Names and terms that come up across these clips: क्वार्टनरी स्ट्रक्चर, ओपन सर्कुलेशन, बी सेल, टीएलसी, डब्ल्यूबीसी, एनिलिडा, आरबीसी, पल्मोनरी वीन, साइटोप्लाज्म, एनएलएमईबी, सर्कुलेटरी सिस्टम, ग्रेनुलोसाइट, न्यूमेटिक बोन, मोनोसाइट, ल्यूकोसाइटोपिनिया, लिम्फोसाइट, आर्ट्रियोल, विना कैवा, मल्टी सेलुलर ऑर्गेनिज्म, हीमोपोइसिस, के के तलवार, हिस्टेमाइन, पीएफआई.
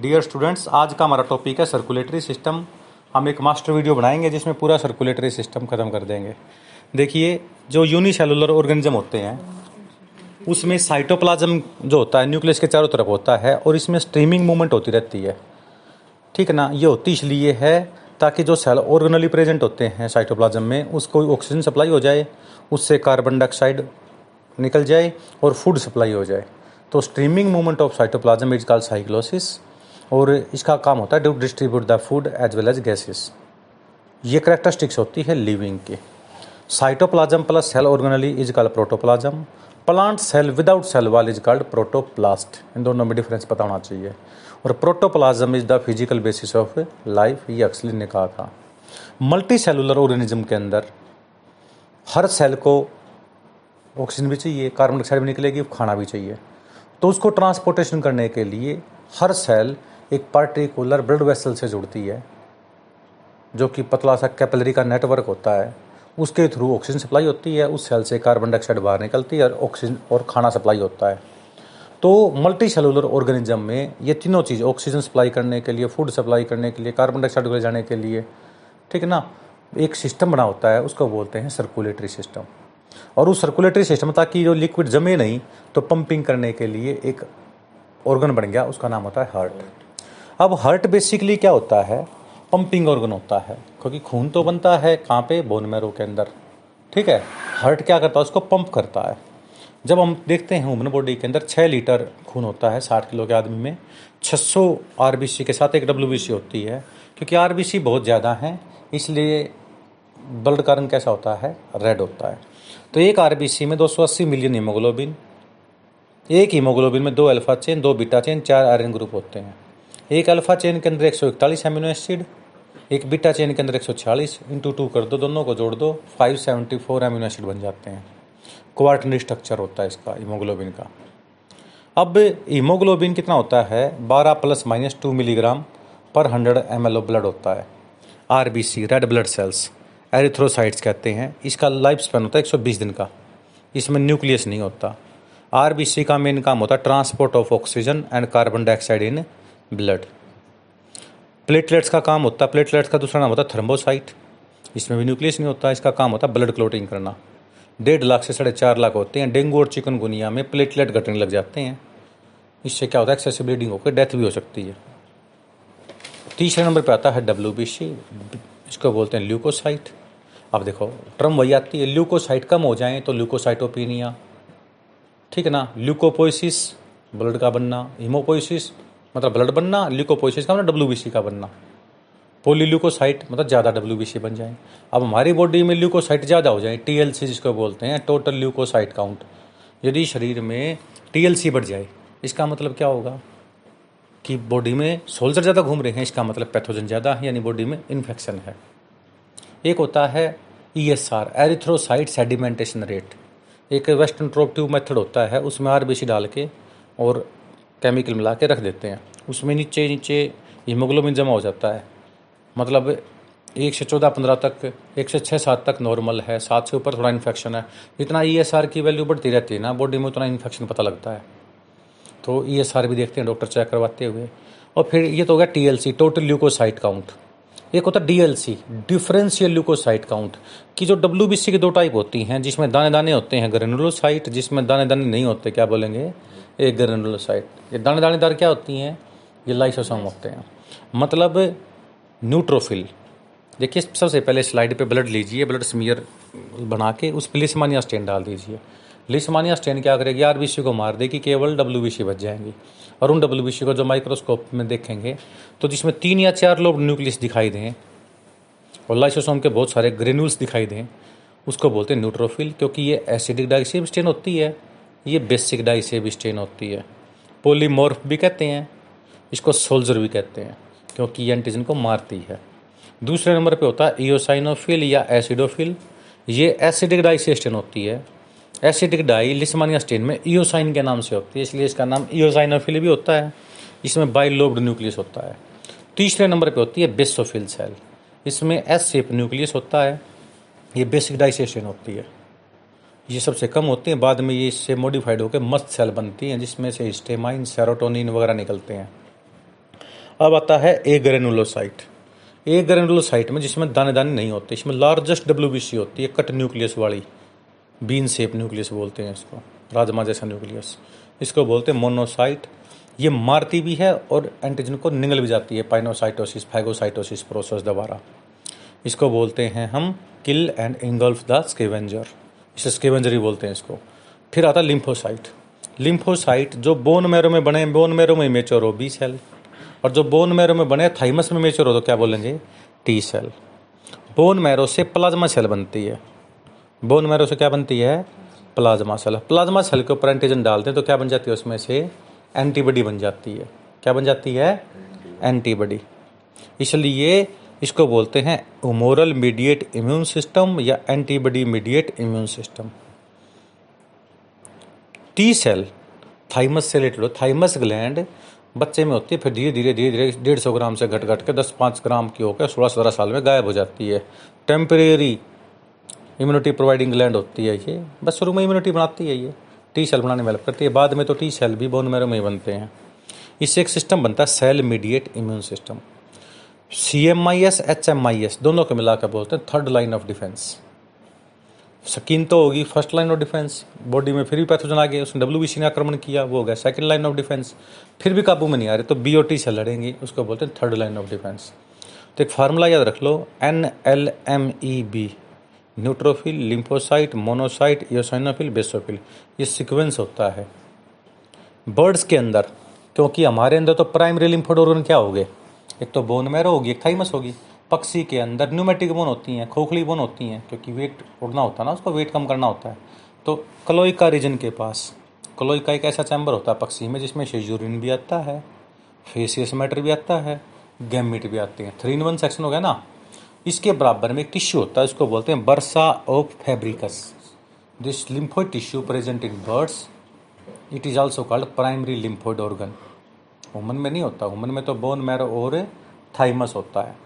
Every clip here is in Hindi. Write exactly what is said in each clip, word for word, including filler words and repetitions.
डियर स्टूडेंट्स, आज का हमारा टॉपिक है सर्कुलेटरी सिस्टम। हम एक मास्टर वीडियो बनाएंगे जिसमें पूरा सर्कुलेटरी सिस्टम ख़त्म कर देंगे। देखिए, जो यूनीसेलुलर ऑर्गेनिज्म होते हैं उसमें साइटोप्लाज्म जो होता है न्यूक्लियस के चारों तरफ होता है और इसमें स्ट्रीमिंग मूवमेंट होती रहती है, ठीक ना। ये होती इसलिए है ताकि जो सेल ऑर्गेनली प्रेजेंट होते हैं साइटोप्लाज्म में उसको ऑक्सीजन सप्लाई हो जाए, उससे कार्बन डाइऑक्साइड निकल जाए और फूड सप्लाई हो जाए। तो streaming movement of साइटोप्लाज्म is called cyclosis और इसका काम होता है to distribute the food as well as gases. ये करैक्टरिस्टिक्स होती है लिविंग की। साइटोप्लाज्म plus cell organelle is called protoplasm. Plant cell without cell wall is called protoplast. इन दोनों में डिफरेंस पता होना चाहिए। और protoplasm is the physical basis of life, ये एक्सलिन ने कहा था। मल्टी सेलुलर ऑर्गेनिज्म के अंदर हर सेल को ऑक्सीजन भी चाहिए, कार्बन डाइऑक्साइड भी निकलेगी, खाना भी चाहिए। तो उसको ट्रांसपोर्टेशन करने के लिए हर सेल एक पार्टिकुलर ब्लड वेसल से जुड़ती है जो कि पतला सा कैपिलरी का नेटवर्क होता है। उसके थ्रू ऑक्सीजन सप्लाई होती है, उस सेल से कार्बन डाइऑक्साइड बाहर निकलती है और ऑक्सीजन और खाना सप्लाई होता है। तो मल्टी सेलुलर ऑर्गेनिज्म में ये तीनों चीज़, ऑक्सीजन सप्लाई करने के लिए, फूड सप्लाई करने के लिए, कार्बन डाइऑक्साइड को ले जाने के लिए, ठीक है ना, एक सिस्टम बना होता है, उसको बोलते हैं सर्कुलेटरी सिस्टम। और उस सर्कुलेटरी सिस्टम ताकि जो लिक्विड जमे नहीं तो पंपिंग करने के लिए एक ऑर्गन बन गया, उसका नाम होता है हार्ट। अब हार्ट बेसिकली क्या होता है, पंपिंग ऑर्गन होता है, क्योंकि खून तो बनता है कहाँ पे, बोन मैरो के अंदर, ठीक है। हार्ट क्या करता है, उसको पंप करता है। जब हम देखते हैं ह्यूमन बॉडी के अंदर छः लीटर खून होता है साठ किलो के आदमी में, छह सौ आरबीसी के साथ एक डब्ल्यूबीसी होती है, क्योंकि आरबीसी बहुत ज़्यादा हैं इसलिए ब्लड का रंग कैसा होता है, रेड होता है। तो एक आरबीसी में दो सौ अस्सी मिलियन हीमोग्लोबिन, एक हीमोग्लोबिन में दो अल्फा चेन, दो बीटा चेन, चार आयरन ग्रुप होते हैं। एक अल्फा चेन के अंदर एक सौ इकतालीस एमिनो एसिड, एक बीटा चेन के अंदर एक सौ छियालीस, इंटू टू कर दो, दोनों को जोड़ दो, पाँच सौ चौहत्तर एमिनो एसिड बन जाते हैं। क्वार्टनरी स्ट्रक्चर होता है इसका, हीमोग्लोबिन का। अब हीमोग्लोबिन कितना होता है, बारह plus minus two milligram per hundred M L of blood होता है। आरबीसी red blood cells, erythrocytes कहते हैं। इसका लाइफ स्पैन होता है एक सौ बीस दिन का। इसमें न्यूक्लियस नहीं होता। आरबीसी का मेन काम होता है transport of oxygen and carbon dioxide in blood. Platelets का काम होता है, प्लेटलेट्स का दूसरा नाम होता है थ्रोम्बोसाइट। इसमें भी न्यूक्लियस नहीं होता, इसका काम होता है ब्लड क्लोटिंग करना। डेढ़ लाख से साढ़े चार लाख होते हैं। डेंगू और चिकनगुनिया में प्लेटलेट घटने लग जाते हैं। इससे क्या होता है, एक्सेसिव ब्लीडिंग होकर डेथ भी हो सकती है। तीसरे नंबर पर आता है डब्ल्यूबीसी, इसको बोलते हैं ल्यूकोसाइट। अब देखो ट्रम वही आती है, ल्यूकोसाइट कम हो जाए तो ल्यूकोसाइटोपिनिया, ठीक है ना। ल्यूकोपोइसिस ब्लड का बनना, हीमोपोइसिस मतलब ब्लड बनना, ल्यूकोपोइसिस का मतलब डब्ल्यूबीसी का बनना, पोलील्यूकोसाइट मतलब ज़्यादा डब्ल्यूबीसी बन जाए। अब हमारी बॉडी में ल्यूकोसाइट ज़्यादा हो जाए, टीएलसी जिसको बोलते हैं टोटल ल्यूकोसाइट काउंट, यदि शरीर में टीएलसी बढ़ जाए इसका मतलब क्या होगा कि बॉडी में सोल्जर ज़्यादा घूम रहे हैं, इसका मतलब पैथोजन ज़्यादा है, यानी बॉडी में इन्फेक्शन है। एक होता है ईएसआर, एरिथ्रोसाइट सेडिमेंटेशन रेट। एक वेस्टर्न ट्रोप ट्यूब मेथड होता है, उसमें आरबीसी डाल के और केमिकल मिला के रख देते हैं। उसमें नीचे नीचे हीमोग्लोबिन जमा हो जाता है, मतलब एक से चौदह पंद्रह तक, एक से छः सात तक नॉर्मल है, सात से ऊपर थोड़ा इन्फेक्शन है। जितना ईएसआर की वैल्यू बढ़ती रहती है ना बॉडी में उतना इन्फेक्शन पता लगता है। तो ईएसआर भी देखते हैं डॉक्टर चेक करवाते हुए। और फिर ये तो हो गया टीएलसी टोटल ल्यूकोसाइट काउंट। एक होता है डीएलसी डिफरेंशियल ल्यूकोसाइट काउंट, कि जो डब्ल्यूबीसी की दो टाइप होती हैं, जिसमें दाने दाने होते हैं ग्रेनुलोसाइट, जिसमें दाने दाने नहीं होते, क्या बोलेंगे, एक ग्रेनुलोसाइट। ये दाने दानेदार क्या होती हैं, ये लाइसोसोम होते हैं, मतलब न्यूट्रोफिल। देखिए सबसे पहले स्लाइड पे ब्लड लीजिए, ब्लड स्मीयर बना के उस पर लिस्मानिया स्टेन डाल दीजिए। लिस्मानिया स्टेन क्या करेगी, आरबीसी को मार देगी, केवल डब्ल्यूबीसी बच जाएंगी। और उन डब्ल्यूबीसी को जो माइक्रोस्कोप में देखेंगे तो जिसमें तीन या चार लोब न्यूक्लियस दिखाई दें और लाइसोसोम के बहुत सारे ग्रेन्यूल्स दिखाई दें, उसको बोलते हैं न्यूट्रोफिल। क्योंकि ये एसिडिक डाइसेब स्टेन होती है, ये बेसिक डाइसेब स्टेन होती है। पोलीमॉर्फ भी कहते हैं इसको, सोल्जर भी कहते हैं, क्योंकि ये एंटीजन को मारती है। दूसरे नंबर पे होता है ईसाइनोफिल या एसिडोफिल। ये एसिडिक डाइसेब स्टेन होती है। एसिडिक डाई लिस्मानिया स्टेन में ईसाइन के नाम से होती है, इसलिए इसका नाम ईसाइनोफिल भी होता है। इसमें बाइलोब्ड न्यूक्लियस होता है। तीसरे नंबर पे होती है बेसोफिल सेल। इसमें एस शेप न्यूक्लियस होता है। ये बेसिक डाइसेब स्टेन होती है। ये सबसे कम होते हैं, बाद में ये इससे मॉडिफाइड होकर मस्त सेल बनती हैं, जिसमें से हिस्टेमाइन, सेरोटोनिन वगैरह निकलते हैं। अब आता है ए ग्रेनुलोसाइट। ए ग्रेनुलोसाइट में जिसमें दाने दाने नहीं होते, इसमें लार्जेस्ट डब्ल्यू बी सी होती है, कट न्यूक्लियस वाली, बीन सेप न्यूक्लियस बोलते हैं इसको, राजमा जैसा न्यूक्लियस, इसको बोलते हैं मोनोसाइट। ये मारती भी है और एंटीजन को निगल भी जाती है पाइनोसाइटोसिस फैगोसाइटोसिस प्रोसेस द्वारा। इसको बोलते हैं हम kill and engulf the scavenger, इसे स्केवेंजर ही बोलते हैं इसको। फिर आता लिम्फोसाइट। लिम्फोसाइट जो बोन मैरो में बने, बोन मैरो में मेच्योर हो बी सेल, और जो बोन मैरो में बने थाइमस में मेच्योर हो तो क्या बोलेंगे, टी सेल। बोन मैरो से प्लाज्मा सेल बनती है, बोन मैरो से क्या बनती है, प्लाज्मा सेल। प्लाज्मा सेल के ऊपर एंटीजन डालते हैं तो क्या बन जाती है, उसमें से एंटीबॉडी बन जाती है। क्या बन जाती है, एंटीबॉडी। इसलिए इसको बोलते हैं हुमोरल मीडिएट इम्यून सिस्टम या antibody mediate immune system. T cell thymus से रिलेटेड हो, थाइमस ग्लैंड बच्चे में होती है, फिर धीरे धीरे धीरे धीरे डेढ़ सौ ग्राम से घट घट के दस पाँच ग्राम की होकर सोलह सत्रह साल में गायब हो जाती है। टेम्परेरी इम्यूनिटी प्रोवाइडिंग ग्लैंड होती है ये, बस शुरू में इम्यूनिटी बनाती है ये, टी सेल बनाने में हेल्प करती है, बाद में तो टी सेल भी बोन मैरो में ही बनते हैं। इससे एक सिस्टम बनता है cell mediate immune system. C M I S H M I S दोनों को मिलाकर बोलते हैं third line of defence. Skin तो होगी first line of defence, body में फिर भी पैथोजन आ गए, उसने डब्ल्यू बी सी ने आक्रमण किया, वो हो गया सेकंड लाइन ऑफ डिफेंस, फिर भी काबू में नहीं आ रहे तो बी ओ टी से लड़ेंगे, उसको बोलते हैं थर्ड लाइन ऑफ डिफेंस। तो एक फार्मूला याद रख लो, N L M E B, neutrophil लिम्फोसाइट मोनोसाइट eosinophil basophil, ये सीक्वेंस होता है बर्ड्स के अंदर। क्योंकि हमारे अंदर तो प्राइमरी लिम्फोइड ऑर्गन क्या हो गए, एक तो बोन मैरो होगी, एक थाइमस होगी। पक्षी के अंदर न्यूमेटिक बोन होती हैं, खोखली बोन होती हैं, क्योंकि वेट उड़ना होता है ना, उसको वेट कम करना होता है। तो क्लोइका रीजन के पास, क्लोइका एक ऐसा चैम्बर होता है पक्षी में जिसमें से यूरिन भी आता है, फेसियस मैटर भी आता है, गैमेट भी आते हैं, थ्री इन वन सेक्शन हो गया ना। इसके बराबर में टिश्यू होता है, इसको बोलते हैं bursa of Fabricius. This lymphoid tissue present in birds, it is also called primary lymphoid organ. Woman में नहीं होता, वुमन में तो बोन मैरो और थाइमस होता है।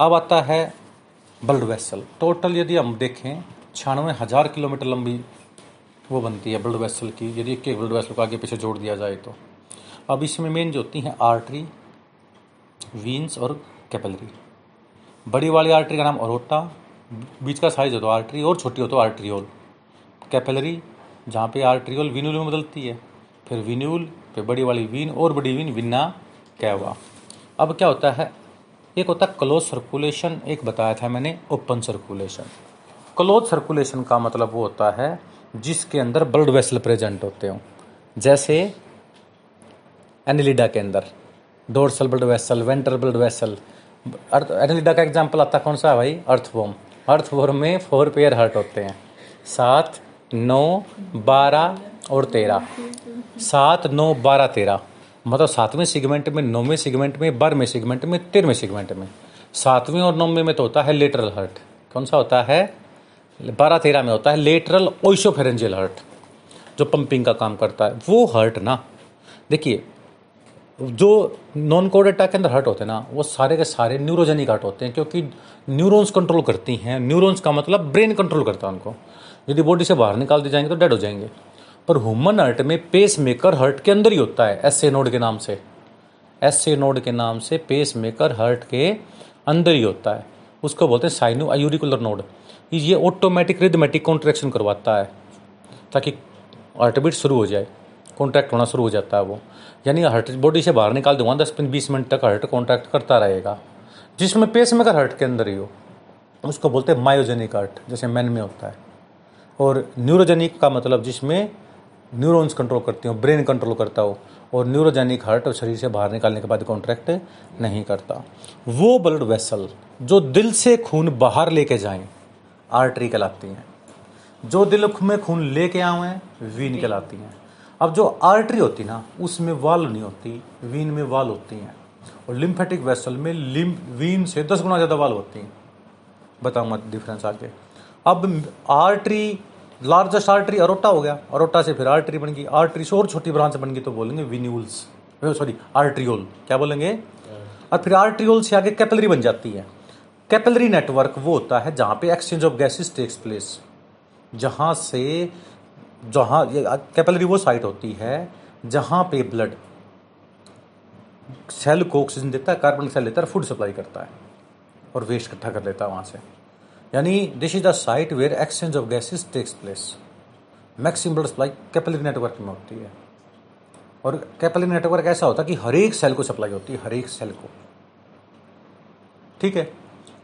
अब आता है ब्लड वेसल। टोटल यदि हम देखें छियानवे हज़ार किलोमीटर लंबी वो बनती है ब्लड वेसल की, यदि एक एक ब्लड वेसल को आगे पीछे जोड़ दिया जाए तो। अब इसमें मेन जो होती हैं आर्टरी, वीन्स और कैपिलरी। बड़ी वाली आर्टरी का नाम अरोटा, बीच का साइज हो तो आर्टरी, और छोटी हो तो आर्ट्रियोल। कैपिलरी जहाँ पे आर्ट्रियोल विन्युल में बदलती है, फिर विन्युल पे बड़ी वाली वीन, और बड़ी वीन विन्ना कैवा। अब क्या होता है, एक होता है क्लोज सर्कुलेशन, एक बताया था मैंने ओपन सर्कुलेशन। क्लोज सर्कुलेशन का मतलब वो होता है जिसके अंदर ब्लड वेसल प्रेजेंट होते हों, जैसे एनिलिडा के अंदर dorsal blood vessel, ventral blood vessel. Earth एनिलिडा का एग्जाम्पल आता कौन सा है भाई, अर्थवॉर्म। अर्थवॉर्म में फोर पेयर हार्ट होते हैं, सात नौ बारह और तेरह, सात नौ बारह तेरह, मतलब सातवें सेगमेंट में, नौवें सेगमेंट में, बारहवें सेगमेंट में, तेरहवें सेगमेंट में। सातवें और नौवें में तो होता है लेटरल हार्ट, कौन सा होता है, बारह तेरह में होता है लेटरल ओइसोफेरेंजियल हार्ट जो पंपिंग का काम करता है, वो हार्ट ना। देखिए जो नॉन कोडेटा के अंदर हार्ट होते हैं ना, वो सारे के सारे न्यूरोजेनिक हार्ट होते हैं, क्योंकि न्यूरॉन्स कंट्रोल करती हैं। न्यूरॉन्स का मतलब ब्रेन कंट्रोल करता है उनको, यदि बॉडी से बाहर निकाल दिए जाएंगे तो डेड हो जाएंगे। पर ह्यूमन हार्ट में पेस मेकर हार्ट के अंदर ही होता है, एसए नोड के नाम से, एसए नोड के नाम से पेस मेकर हार्ट के अंदर ही होता है। उसको बोलते हैं साइनो आयूरिकुलर नोड। ये ऑटोमेटिक रिदमेटिक कॉन्ट्रैक्शन करवाता है ताकि हार्टबीट शुरू हो जाए, कॉन्ट्रैक्ट होना शुरू हो जाता है वो, यानी हार्ट बॉडी से बाहर निकाल दूंगा दस बीस मिनट तक हार्ट कॉन्ट्रैक्ट करता रहेगा, जिसमें पेस मेकर हार्ट के अंदर ही हो। उसको बोलते हैं मायोजेनिक हार्ट, जैसे मैन में होता है। और न्यूरोजेनिक का मतलब जिसमें न्यूरॉन्स कंट्रोल करती हो, ब्रेन कंट्रोल करता हो, और न्यूरोजेनिक हार्ट शरीर से बाहर निकालने के बाद कॉन्ट्रैक्ट नहीं करता। वो ब्लड वेसल जो दिल से खून बाहर लेके जाएँ आर्टरी कहलाती हैं, जो दिल में खून लेके आएँ वीन कहलाती हैं। अब जो आर्टरी होती ना, उसमें वाल नहीं होती, वीन में वाल होती हैं, और लिम्फेटिक वेसल में लिम वीन से दस गुना ज़्यादा वाल होती हैं। बताऊँगा डिफरेंस आके। अब आर्टरी लार्जेस्ट आर्टरी अरोटा हो गया, अरोटा से फिर आर्टरी बन गई, आर्टरी से और छोटी ब्रांच बन गई तो बोलेंगे विन्यूल्स, सॉरी आर्ट्रियोल, क्या बोलेंगे। और फिर आर्ट्रियोल से आगे कैपिलरी बन जाती है। कैपिलरी नेटवर्क वो होता है जहाँ पे exchange of gases takes place, जहाँ से जहाँ कैपिलरी वो साइट होती है जहाँ पे ब्लड सेल को ऑक्सीजन देता है, कार्बन सेल लेता है, फूड सप्लाई करता है और वेस्ट इकट्ठा कर लेता है वहाँ से। यानी this is the site where exchange of gases takes place. Maximum blood supply capillary network में होती है, और कैपिलरी नेटवर्क ऐसा होता है कि हर एक सेल को सप्लाई होती है, हर एक सेल को, ठीक है।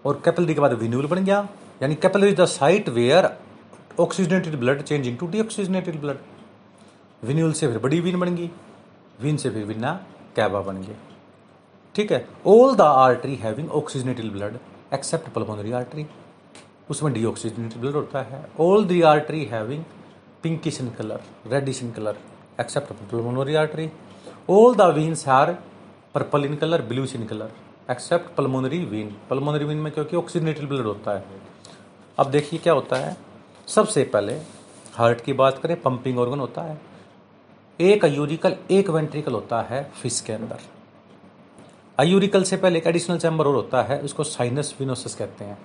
और कैपिलरी के बाद विन्युल बन गया, यानी capillary is the site where oxygenated blood change into deoxygenated blood. Venule से फिर बड़ी वीन बन गई, वीन से फिर विन्ना कैवा बन गई, ठीक है। All the artery having oxygenated blood except pulmonary artery, उसमें डीऑक्सीजनेटेड ब्लड होता है। All the artery having pinkish in colour, reddish in colour except pulmonary artery. All the veins are purple in colour, bluish in colour except पल्मोनरी वीन। पल्मोनरी वीन में क्योंकि ऑक्सीजनेटेड ब्लड होता है। अब देखिए क्या होता है। सबसे पहले हार्ट की बात करें, पंपिंग ऑर्गन होता है, एक अयूरिकल एक वेंट्रिकल होता है फिश के अंदर। अयूरिकल से पहले एक एडिशनल चैम्बर और होता है, उसको साइनस विनोसस कहते हैं।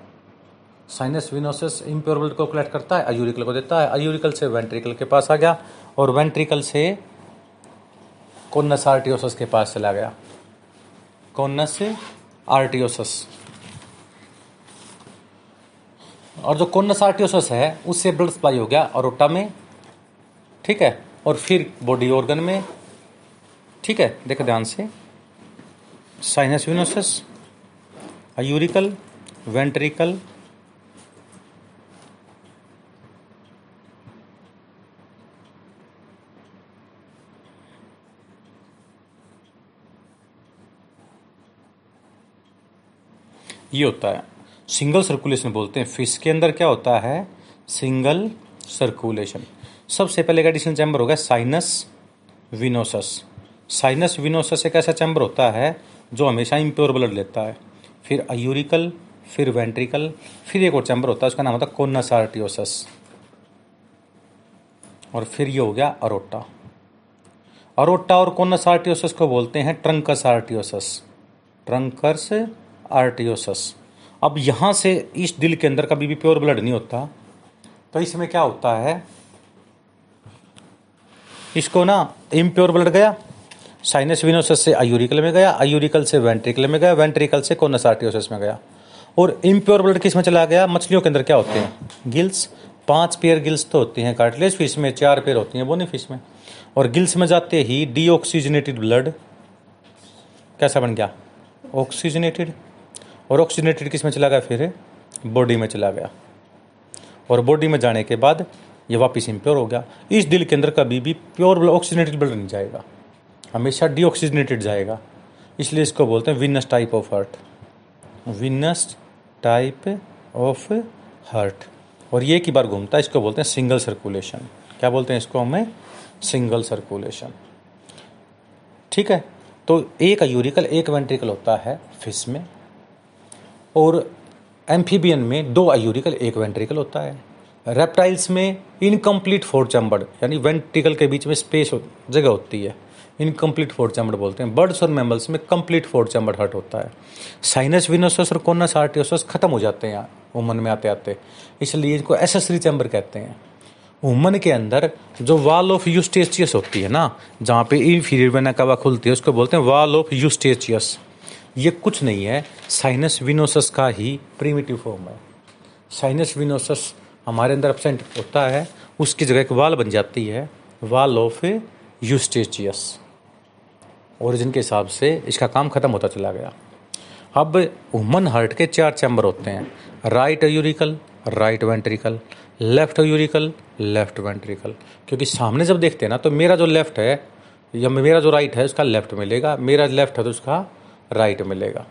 साइनस विनोसस इम्प्योर ब्लड को कलेक्ट करता है, अयूरिकल को देता है, अयूरिकल से वेंट्रिकल के पास आ गया, और वेंट्रिकल से कोनस आर्टियोसस के पास चला गया। कोनस आर्टियोसस, और जो कोनस आर्टियोसस है उससे ब्लड सप्लाई हो गया अरोटा में, ठीक है, और फिर बॉडी ऑर्गन में, ठीक है। देखो ध्यान से, साइनस विनोसस, अयूरिकल, वेंट्रिकल, ये होता है सिंगल सर्कुलेशन बोलते हैं। फिश के अंदर क्या होता है? Single circulation. सबसे पहले एडिशनल चैम्बर होगा साइनस विनोसस। साइनस विनोसस एक ऐसा चैम्बर होता है जो हमेशा इम्प्योर ब्लड लेता है। फिर अयूरिकल, फिर वेंट्रिकल, फिर एक और चैम्बर होता है, उसका नाम होता है कोनस आर्टियोसस, और फिर ये हो गया अरोटा। अरोटा और कोनस आर्टियोसस को बोलते हैं ट्रंकस आर्टियोसस, ट्रंकस आर्टियोसस। अब यहाँ से इस दिल के अंदर कभी भी प्योर ब्लड नहीं होता, तो इसमें क्या होता है, इसको ना इम्प्योर ब्लड गया, साइनस विनोसस से आयूरिकल में गया, आयूरिकल से वेंट्रिकल में गया, वेंट्रिकल से कोनस आर्टियोसस में गया, और इम्प्योर ब्लड किस में चला गया? मछलियों के अंदर क्या होते हैं? गिल्स। पांच पेयर गिल्स तो होती हैं कार्टिलेज फिश में, चार पेयर होती हैं बोनी फिश में, और गिल्स में जाते ही डीऑक्सीजनेटेड ब्लड कैसा बन गया? ऑक्सीजनेटेड। और ऑक्सीजनेटेड किस में चला गया? फिर बॉडी में चला गया, और बॉडी में जाने के बाद ये वापस इम्प्योर हो गया। इस दिल के अंदर कभी भी प्योर ब्लड, ऑक्सीजनेटेड ब्लड नहीं जाएगा, हमेशा डीऑक्सीजनेटेड जाएगा, इसलिए इसको बोलते हैं venous type of heart, venous type of heart. और ये एक ही बार घूमता है, इसको बोलते हैं सिंगल सर्कुलेशन। क्या बोलते हैं इसको? हमें सिंगल सर्कुलेशन, ठीक है। तो एक यूरिकल एक वेंट्रिकल होता है फिश में, और एम्फीबियन में दो अयूरिकल एक वेंट्रिकल होता है। रेप्टाइल्स में इनकम्प्लीट फोर चैम्बर, यानी वेंट्रिकल के बीच में स्पेस हो, जगह होती है, इनकम्प्लीट फोर चैम्बर बोलते हैं। बर्ड्स और मैमल्स में कंप्लीट फोर चैम्बर हार्ट होता है। साइनस विनोसस और कोनस आर्टियोसस खत्म हो जाते हैं वुमन में आते आते, इसलिए इनको एक्सेसरी चैम्बर कहते हैं। वुमन के अंदर जो वाल ऑफ यूस्टेशियस होती है ना, जहाँ पे इन्फीरियर वेना कावा खुलती है, उसको बोलते हैं वाल ऑफ यूस्टेशियस। ये कुछ नहीं है, साइनस विनोसस का ही प्रिमिटिव फॉर्म है। साइनस विनोसस हमारे अंदर एब्सेंट होता है, उसकी जगह एक वाल बन जाती है, वाल ऑफ यूस्टेशियस। ओरिजिन के हिसाब से इसका काम खत्म होता चला गया। अब ह्यूमन हार्ट के चार चैम्बर होते हैं, right auricle, right ventricle, left auricle, left ventricle, क्योंकि सामने जब देखते हैं ना, तो मेरा जो लेफ्ट है या मेरा जो राइट है उसका लेफ्ट मिलेगा, मेरा लेफ्ट है तो उसका राइट मिलेगा।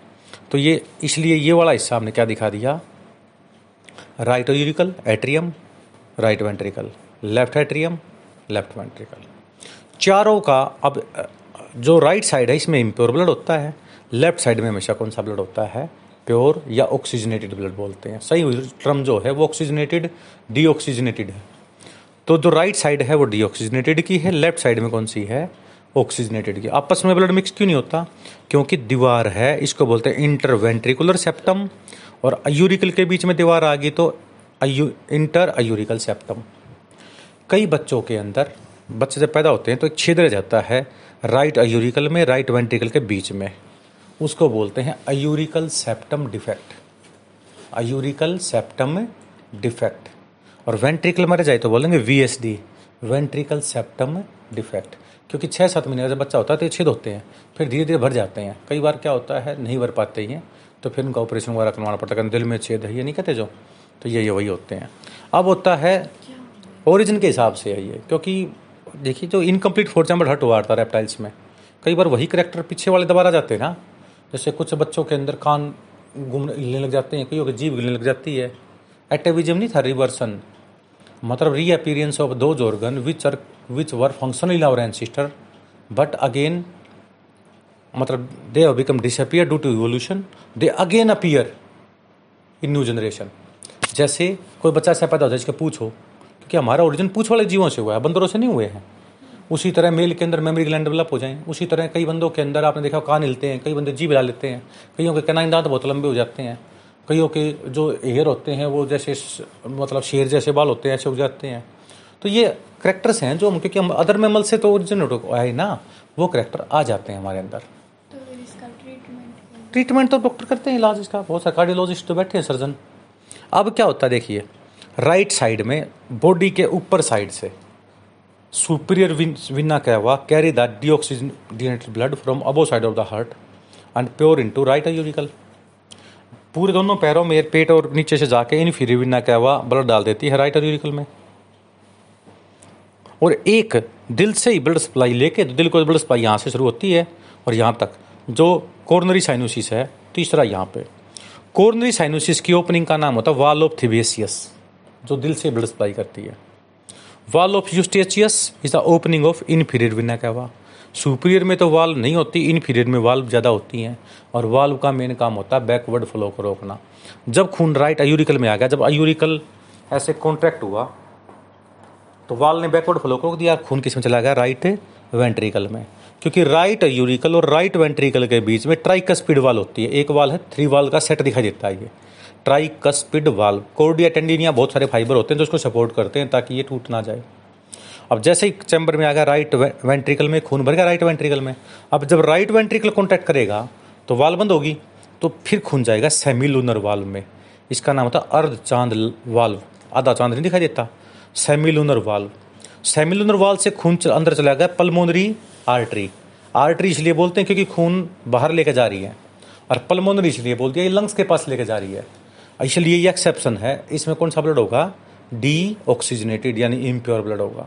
तो ये इसलिए ये वाला हिस्सा हमने क्या दिखा दिया? Right auricle atrium, right ventricle, left atrium, left ventricle, चारों का। अब जो राइट साइड है इसमें इम्प्योर ब्लड होता है, लेफ्ट साइड में हमेशा कौन सा ब्लड होता है? प्योर या ऑक्सीजनेटेड ब्लड बोलते हैं। सही टर्म जो है वो ऑक्सीजनेटेड डीऑक्सीजनेटेड है। तो जो राइट साइड है वो डीऑक्सीजनेटेड की है, लेफ्ट साइड में कौन सी है? ऑक्सीजनेटेड की। आपस में ब्लड मिक्स क्यों नहीं होता? क्योंकि दीवार है, इसको बोलते हैं इंटरवेंट्रिकुलर सेप्टम, और अयूरिकल के बीच में दीवार आ गई तो अयू इंटर अयूरिकल सेप्टम। कई बच्चों के अंदर, बच्चे जब पैदा होते हैं तो एक छिद्र जाता है राइट अयूरिकल में, राइट वेंट्रिकल के बीच में, उसको बोलते हैं auricle septum defect, auricle septum defect. और वेंट्रिकल में रह जाए तो बोलेंगे वीएसडी, वेंट्रिकल सेप्टम डिफेक्ट। क्योंकि छः सात महीने का जब बच्चा होता है तो ये छेद होते हैं, फिर धीरे धीरे भर जाते हैं। कई बार क्या होता है नहीं भर पाते हैं तो फिर उनका ऑपरेशन वगैरह करवाना पड़ता है, दिल में छेद है ये नहीं कहते जो, तो ये वही होते हैं। अब होता है ओरिजिन के हिसाब से है ये, क्योंकि देखिए जो इनकम्प्लीट फोर चैम्बर हर्ट हुआ रहता है रेप्टाइल्स में, कई बार वही करेक्टर पीछे वाले दोबारा जाते हैं ना। जैसे कुछ बच्चों के अंदर कान घूमने हिलने लग जाते हैं, कईयों की जीभ हिलने लग जाती है। एटेविज्म नहीं था, रिवर्सन मतलब री appearance of those organ which are which were functional in our ancestor but again मतलब they have become disappear due to evolution, they again appear in new generation. जैसे कोई बच्चा से पैदा होता है इसके पूछ हो, क्योंकि हमारा ओरिजिन पूछ वाले जीवों से हुआ है, बंदरों से नहीं हुए हैं। उसी तरह मेल के अंदर मेमोरी ग्लैंड डेवलप हो जाएं, उसी तरह कई बंदों के अंदर आपने देखा कान हिलते हैं, कई बंदे जी हिला लेते हैं, कईयों के कैनाइन दांत बहुत लंबे हो जाते हैं, कईयों के जो हेयर होते हैं वो जैसे मतलब शेर जैसे बाल होते हैं ऐसे उग जाते हैं। तो ये करैक्टर्स हैं जो हम, क्योंकि हम अदर मेमल से तो ओरिजिन है ना, वो करैक्टर आ जाते हैं हमारे अंदर। तो इसका ट्रीटमेंट ट्रीटमेंट तो डॉक्टर करते हैं, इलाज इसका बहुत सारे कार्डियोलॉजिस्ट तो बैठे हैं, सर्जन। अब क्या होता है देखिए, राइट साइड में बॉडी के ऊपर साइड से superior vena cava carry the deoxygenated blood from above side of the heart and pour into right auricle. पूरे दोनों पैरों में पेट और नीचे से जाके इनफीरियर विना कहवा ब्लड डाल देती है राइट एयूरिकल में, और एक दिल से ही ब्लड सप्लाई लेके, दिल को ब्लड सप्लाई यहाँ से शुरू होती है और यहाँ तक जो कोरोनरी साइनोसिस है तीसरा यहाँ पे। कोरोनरी साइनोसिस की ओपनिंग का नाम होता है वाल्व ऑफ थिबियसियस, जो दिल से ब्लड सप्लाई करती है। Valve of Eustachius is the opening of inferior vena cava. Superior में तो वाल्व नहीं होती, इन्फीरियर में वाल्व ज़्यादा होती हैं, और वाल्व का मेन काम होता है बैकवर्ड फ्लो को रोकना। जब खून राइट अयूरिकल में आ गया, जब अयूरिकल ऐसे कॉन्ट्रैक्ट हुआ तो वाल्व ने बैकवर्ड फ्लो को रोक दिया, खून किसमें चला गया, राइट वेंट्रिकल में। क्योंकि राइट अयूरिकल और राइट वेंट्रिकल के बीच में ट्राइकस्पिड वाल्व होती है, एक वाल्व है, थ्री वाल्व का सेट दिखाई देता है ये ट्राइकस्पिड वाल्व। कॉर्डिया टेंडिनिया बहुत सारे फाइबर होते हैं जो इसको सपोर्ट करते हैं ताकि ये टूट ना जाए। अब जैसे ही चैम्बर में आ गया राइट वेंट्रिकल में, खून भर गया राइट वेंट्रिकल में, अब जब राइट वेंट्रिकल कॉन्टैक्ट करेगा तो वाल्व बंद होगी, तो फिर खून जाएगा सेमीलूनर वाल्व में। इसका नाम होता अर्ध चांद वाल्व, आधा चांद नहीं दिखाई देता, सेमीलूनर वाल्व। सेमीलूनर वाल्व से खून अंदर चला गया पल्मोनरी आर्टरी। आर्टरी इसलिए बोलते हैं क्योंकि खून बाहर लेके जा रही है, और पल्मोनरी इसलिए बोल दिया ये लंग्स के पास लेके जा रही है, इसलिए ये एक्सेप्शन है। इसमें कौन सा ब्लड होगा, डी ऑक्सीजनेटेड यानी इम्प्योर ब्लड होगा।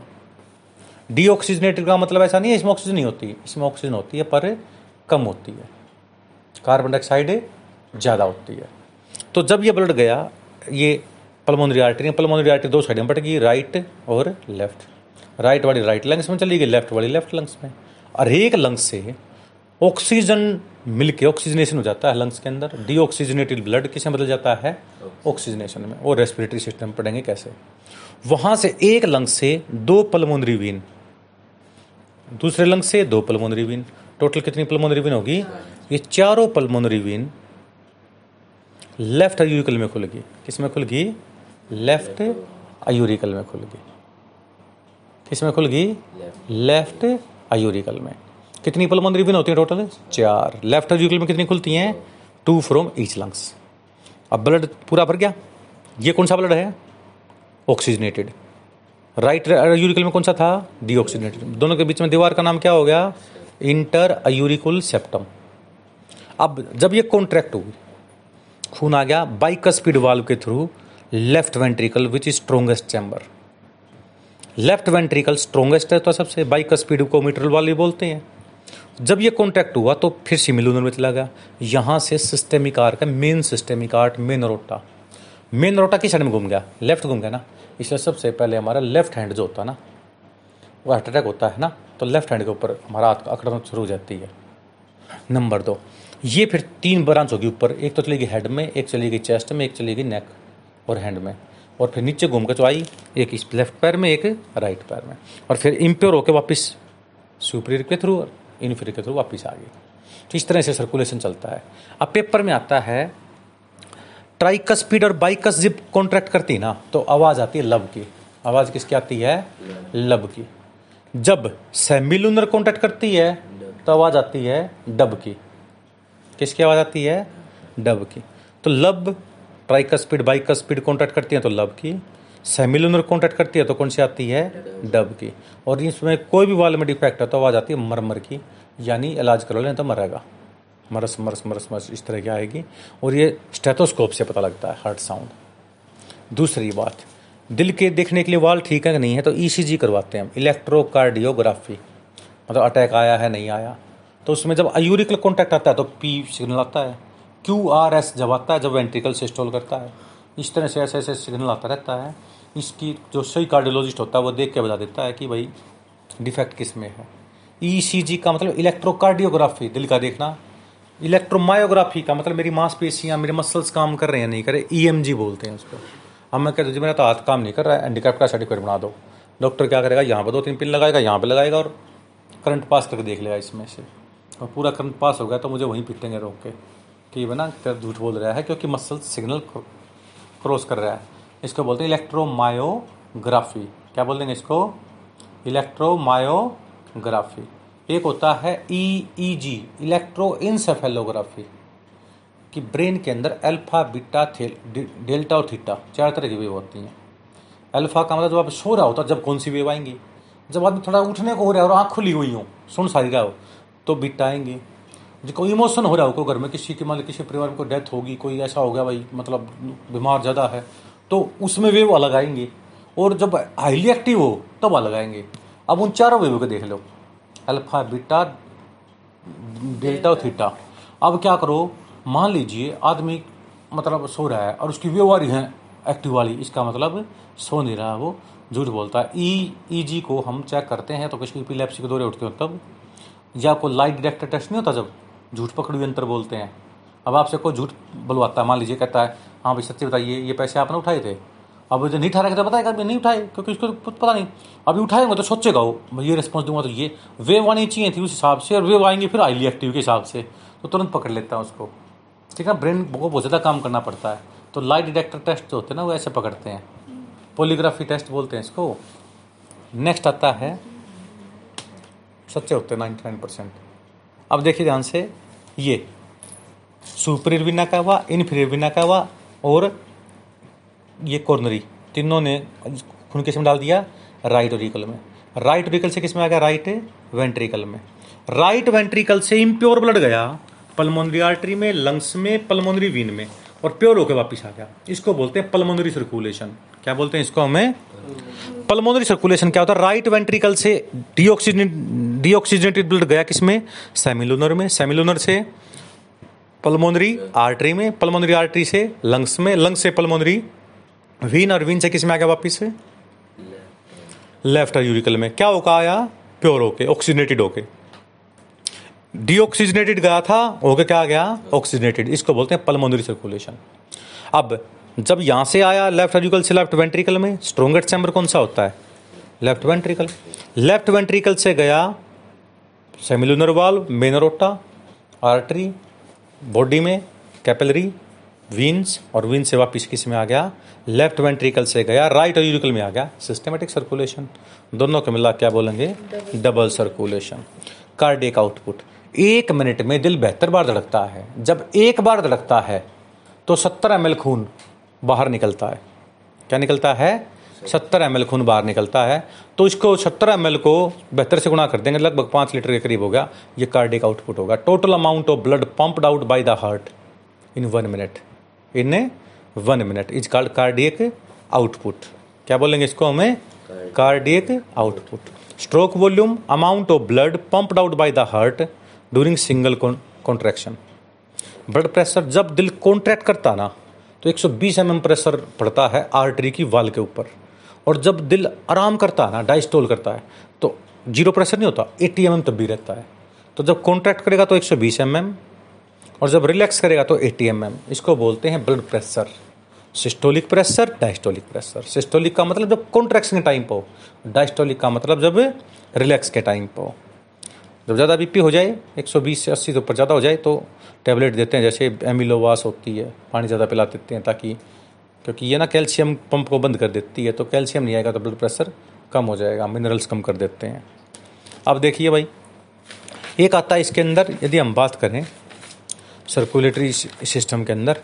डी ऑक्सीजनेटेड का मतलब ऐसा नहीं है इसमें ऑक्सीजन नहीं होती, इसमें ऑक्सीजन होती है पर कम होती है, कार्बन डाइऑक्साइड ज़्यादा होती है। तो जब ये ब्लड गया ये पल्मोनरी आर्टरी, पल्मोनरी आर्टरी दो साइड में बट गई, राइट और लेफ्ट। राइट वाली राइट लंग्स में चली गई, लेफ्ट वाली लेफ्ट लंग्स में, और एक लंग्स से ऑक्सीजन मिलके ऑक्सीजनेशन हो जाता है लंग्स के अंदर, डीऑक्सीजनेटेड ब्लड किसमें बदल जाता है, ऑक्सीजनेशन में। और रेस्पिरेटरी सिस्टम पढ़ेंगे कैसे। वहाँ से एक लंग से दो पल्मोनरी वीन, दूसरे लंग से दो पल्मोनरी वीन, टोटल कितनी पल्मोनरी वीन होगी, ये चारों पल्मोनरी वीन लेफ्ट अयूरिकल में खुल गई। किसमें खुल गई, लेफ्ट अयूरिकल में खुल गई। किसमें खुल गई, लेफ्ट अयूरिकल में। कितनी पल्मोनरी वेन होती है टोटल, चार। लेफ्ट एयूरिकल में कितनी खुलती हैं, टू फ्रॉम ईच लंग्स। अब ब्लड पूरा भर गया, ये कौन सा ब्लड है, ऑक्सीजनेटेड। राइट एयूरिकल में कौन सा था, डीऑक्सीजनेटेड। दोनों के बीच में दीवार का नाम क्या हो गया, इंटर एयूरिकल सेप्टम। अब जब ये कॉन्ट्रैक्ट हुई खून आ गया बाइकस्पिड वाल्व के through left ventricle which is strongest chamber. Left ventricle strongest है तो सबसे, बाइकस्पिड को मिट्रल वाल्व बोलते हैं। जब ये कॉन्टैक्ट हुआ तो फिर सेमीलूनर में चला गया, यहाँ से सिस्टेमिक आर्क है, main systemic arch main aorta. Main aorta किस साइड में घूम गया, लेफ्ट घूम गया ना, इसलिए सबसे पहले हमारा लेफ्ट हैंड जो होता है ना वो हार्ट अटैक होता है ना, तो लेफ्ट हैंड के ऊपर हमारा हाथ अकड़न शुरू हो जाती है। नंबर दो, ये फिर तीन ब्रांच होगी ऊपर, एक तो चली गई हेड में, एक चली गई चेस्ट में, एक चली गई नेक और हैंड में, और फिर नीचे घूम के तो आई एक इस लेफ्ट पैर में, एक राइट पैर में, और फिर इम्प्योर होकर वापस सुपीरियर के थ्रू इन्फीरियर के थ्रू वापिस आ गई। तो इस तरह से सर्कुलेशन चलता है। अब पेपर में आता है ट्राइकस्पिड और बाइकस जब कॉन्ट्रैक्ट करती ना तो आवाज़ आती है लब की। आवाज़ किसकी आती है, लब की। जब सेमीलूनर कॉन्ट्रैक्ट करती है तो आवाज़ आती है डब की। किसकी आवाज़ आती है? डब की। तो लब ट्राइकस्पिड बाइकस्पिड कॉन्टैक्ट करती है तो लब की, सेमिलुनर कॉन्टैक्ट करती है तो कौन सी आती है? डब की। और इसमें कोई भी वाल में डिफेक्ट है तो आवाज़ आती है मरमर की, यानी इलाज करो लें तो मरेगा, मरस मरस मरस मरस इस तरह की आएगी। और ये स्टेथोस्कोप से पता लगता है हार्ट साउंड। दूसरी बात, दिल के देखने के लिए वाल ठीक है कि नहीं है तो ईसीजी करवाते हैं हम, इलेक्ट्रोकार्डियोग्राफी, मतलब अटैक आया है नहीं आया। तो उसमें जब आयूरिकल कॉन्टैक्ट आता है तो पी सिग्नल आता है, क्यू आर एस जब आता है जब वेंट्रिकल सिस्टोल करता है, इस तरह से ऐसे ऐसे सिग्नल आता रहता है। इसकी जो सही कार्डियोलॉजिस्ट होता है वो देख के बता देता है कि भाई डिफेक्ट किस में है। ईसीजी का मतलब इलेक्ट्रोकार्डियोग्राफी दिल का देखना, इलेक्ट्रोमायोग्राफी का मतलब मेरी मांसपेशियां मेरे मसल्स काम कर रहे हैं नहीं कर रहे, ईएमजी बोलते हैं उसको। अब मैं कहता हूँ जी मेरा तो हाथ काम नहीं कर रहा है, हैंडीकैप का सर्टिफिकेट बना दो। डॉक्टर क्या करेगा, यहाँ पर दो तीन पिन लगाएगा, यहाँ पर लगाएगा और करंट पास तक देख लेगा इसमें से, और पूरा करंट पास हो गया तो मुझे वहीं पीटेंगे रोक के कि बना झूठ बोल रहा है, क्योंकि मसल सिग्नल क्रॉस कर रहा है। इसको बोलते हैं इलेक्ट्रोमायोग्राफी। क्या बोल देंगे इसको? इलेक्ट्रोमायोग्राफी। एक होता है ई ई जी, इलेक्ट्रोइंसेफेलोग्राफी, कि ब्रेन के अंदर अल्फा बीटा डेल्टा और थीटा चार तरह की वेव होती हैं। अल्फा का मतलब जब आप सो रहा होता जब कौन सी वेव आएंगी, जब आदमी थोड़ा उठने को हो रहा है और आँख खुली हुई हो सुन सारी रहा हो तो बीटा आएंगे। जो कोई इमोशन हो रहा हो, कोई घर में किसी के मतलब किसी परिवार में कोई डेथ होगी, कोई ऐसा हो गया भाई मतलब बीमार ज़्यादा है तो उसमें वेव अलग आएंगे, और जब हाईली एक्टिव हो तब अलग आएंगे। अब उन चारों वेवों को देख लो, अल्फा बीटा डेल्टा और थीटा। अब क्या करो, मान लीजिए आदमी मतलब सो रहा है और उसकी वेव आ रही है एक्टिव वाली, इसका मतलब सो नहीं रहा, वो झूठ बोलता है। ई ई जी को हम चेक करते हैं तो किसी एपिलेप्सी के दौरे उठते हो तब, या कोई लाइट डिटेक्टर टेस्ट नहीं होता जब झूठ पकड़ू यंत्र बोलते हैं। अब आपसे कोई झूठ बुलवाता है, मान लीजिए कहता है हाँ भाई सच्ची बताइए ये पैसे आपने उठाए थे। अब जो नहीं उठा रहे तो बताएगा नहीं उठाए, क्योंकि उसको पता नहीं। अभी उठाएंगे तो सोचेगा वो ये रिस्पॉन्स दूंगा तो ये वेव आनी चाहिए थी उस हिसाब से, और वेव आएंगे फिर हाईली एक्टिव के हिसाब से तो तुरंत पकड़ लेता है उसको। ठीक है, ब्रेन को बहुत ज़्यादा काम करना पड़ता है। तो लाइट डिटेक्टर टेस्ट जो होते हैं ना वो ऐसे पकड़ते हैं, पॉलीग्राफी टेस्ट बोलते हैं इसको। नेक्स्ट आता है, सच्चे होते हैं नाइन्टी नाइन परसेंट। अब देखिए ध्यान से, ये सुपीरियर वीना का हुआ, इन्फीरियर वीना का हुआ और ये कॉर्नरी, तीनों ने खून किस में डाल दिया? राइट वेंट्रिकल में। राइट वेंट्रिकल से किस में आ गया? राइट वेंट्रिकल में। राइट वेंट्रिकल से इम्प्योर ब्लड गया पल्मोनरी आर्टरी में, लंग्स में, पल्मोनरी वीन में और प्योर होकर वापस आ गया। इसको बोलते हैं पल्मोनरी सर्कुलेशन। क्या बोलते हैं इसको हमें? Pulmonary circulation. क्या होता है? राइट वेंट्रिकल से डीऑक्सीजन डीऑक्सीजनेटेड ब्लड गया किस में? सेमिलुनर में। सेमिलुनर से पल्मोनरी आर्टरी में, पल्मोनरी आर्टरी से लंग्स में, लंग्स से पल्मोनरी वीन और वीन से किस में आ गया वापिस? लेफ्ट यूरिकल में। क्या होकर आया? प्योर होके, ऑक्सीजनेटेड होके। डीऑक्सीजनेटेड गया था होके क्या आ गया? ऑक्सीजनेटेड। इसको बोलते हैं पल्मोनरी सर्कुलेशन। अब जब यहां से आया लेफ्ट यूरिकल से लेफ्ट वेंट्रिकल में, स्ट्रोंगेस्ट चैम्बर कौन सा होता है? Left ventricle. लेफ्ट वेंट्रिकल से गया semilunar valve, main aorta, artery, body में कैपिलरी, वीन्स और वीन से वापस किस में आ गया? लेफ्ट वेंट्रिकल से गया राइट यूरिकल में आ गया। Systematic circulation. दोनों को मिला क्या बोलेंगे? Double circulation. Cardiac output. एक मिनट में दिल बहत्तर बार धड़कता है। जब एक बार धड़कता है तो सत्तर एम एल खून बाहर निकलता है। क्या निकलता है? सत्तर एम एल खून बाहर निकलता है। तो इसको सत्तर एम एल को बहत्तर से गुणा कर देंगे, लगभग पाँच लीटर के करीब हो गया। ये कार्डियक आउटपुट होगा, total amount of blood pumped out by the heart in one minute in one minute is called cardiac output. क्या बोलेंगे इसको हमें? Cardiac output. Stroke volume, amount of blood pumped out by the heart during single contraction. Blood pressure, जब दिल कॉन्ट्रैक्ट करता ना तो एक सौ बीस एमएम प्रेशर पड़ता है आर्टरी की वाल के ऊपर, और जब दिल आराम करता ना डायस्टोल करता है तो जीरो प्रेशर नहीं होता, अस्सी एमएम तब भी रहता है। तो जब कॉन्ट्रैक्ट करेगा तो एक सौ बीस एमएम और जब रिलैक्स करेगा तो अस्सी एम एम। इसको बोलते हैं blood pressure, systolic pressure, diastolic pressure. Systolic का मतलब जब कॉन्ट्रैक्शन के टाइम पर हो, डायस्टोलिक का मतलब जब रिलैक्स के टाइम पर हो। जब ज़्यादा बीपी हो जाए एक सौ बीस से अस्सी से ऊपर ज़्यादा हो जाए तो टैबलेट देते हैं, जैसे एमिलोवास होती है, पानी ज़्यादा पिला देते हैं ताकि, क्योंकि ये ना कैल्शियम पंप को बंद कर देती है तो कैल्शियम नहीं आएगा तो ब्लड प्रेशर कम हो जाएगा, मिनरल्स कम कर देते हैं। अब देखिए भाई, एक आता है इसके अंदर, यदि हम बात करें सर्कुलेटरी सिस्टम के अंदर,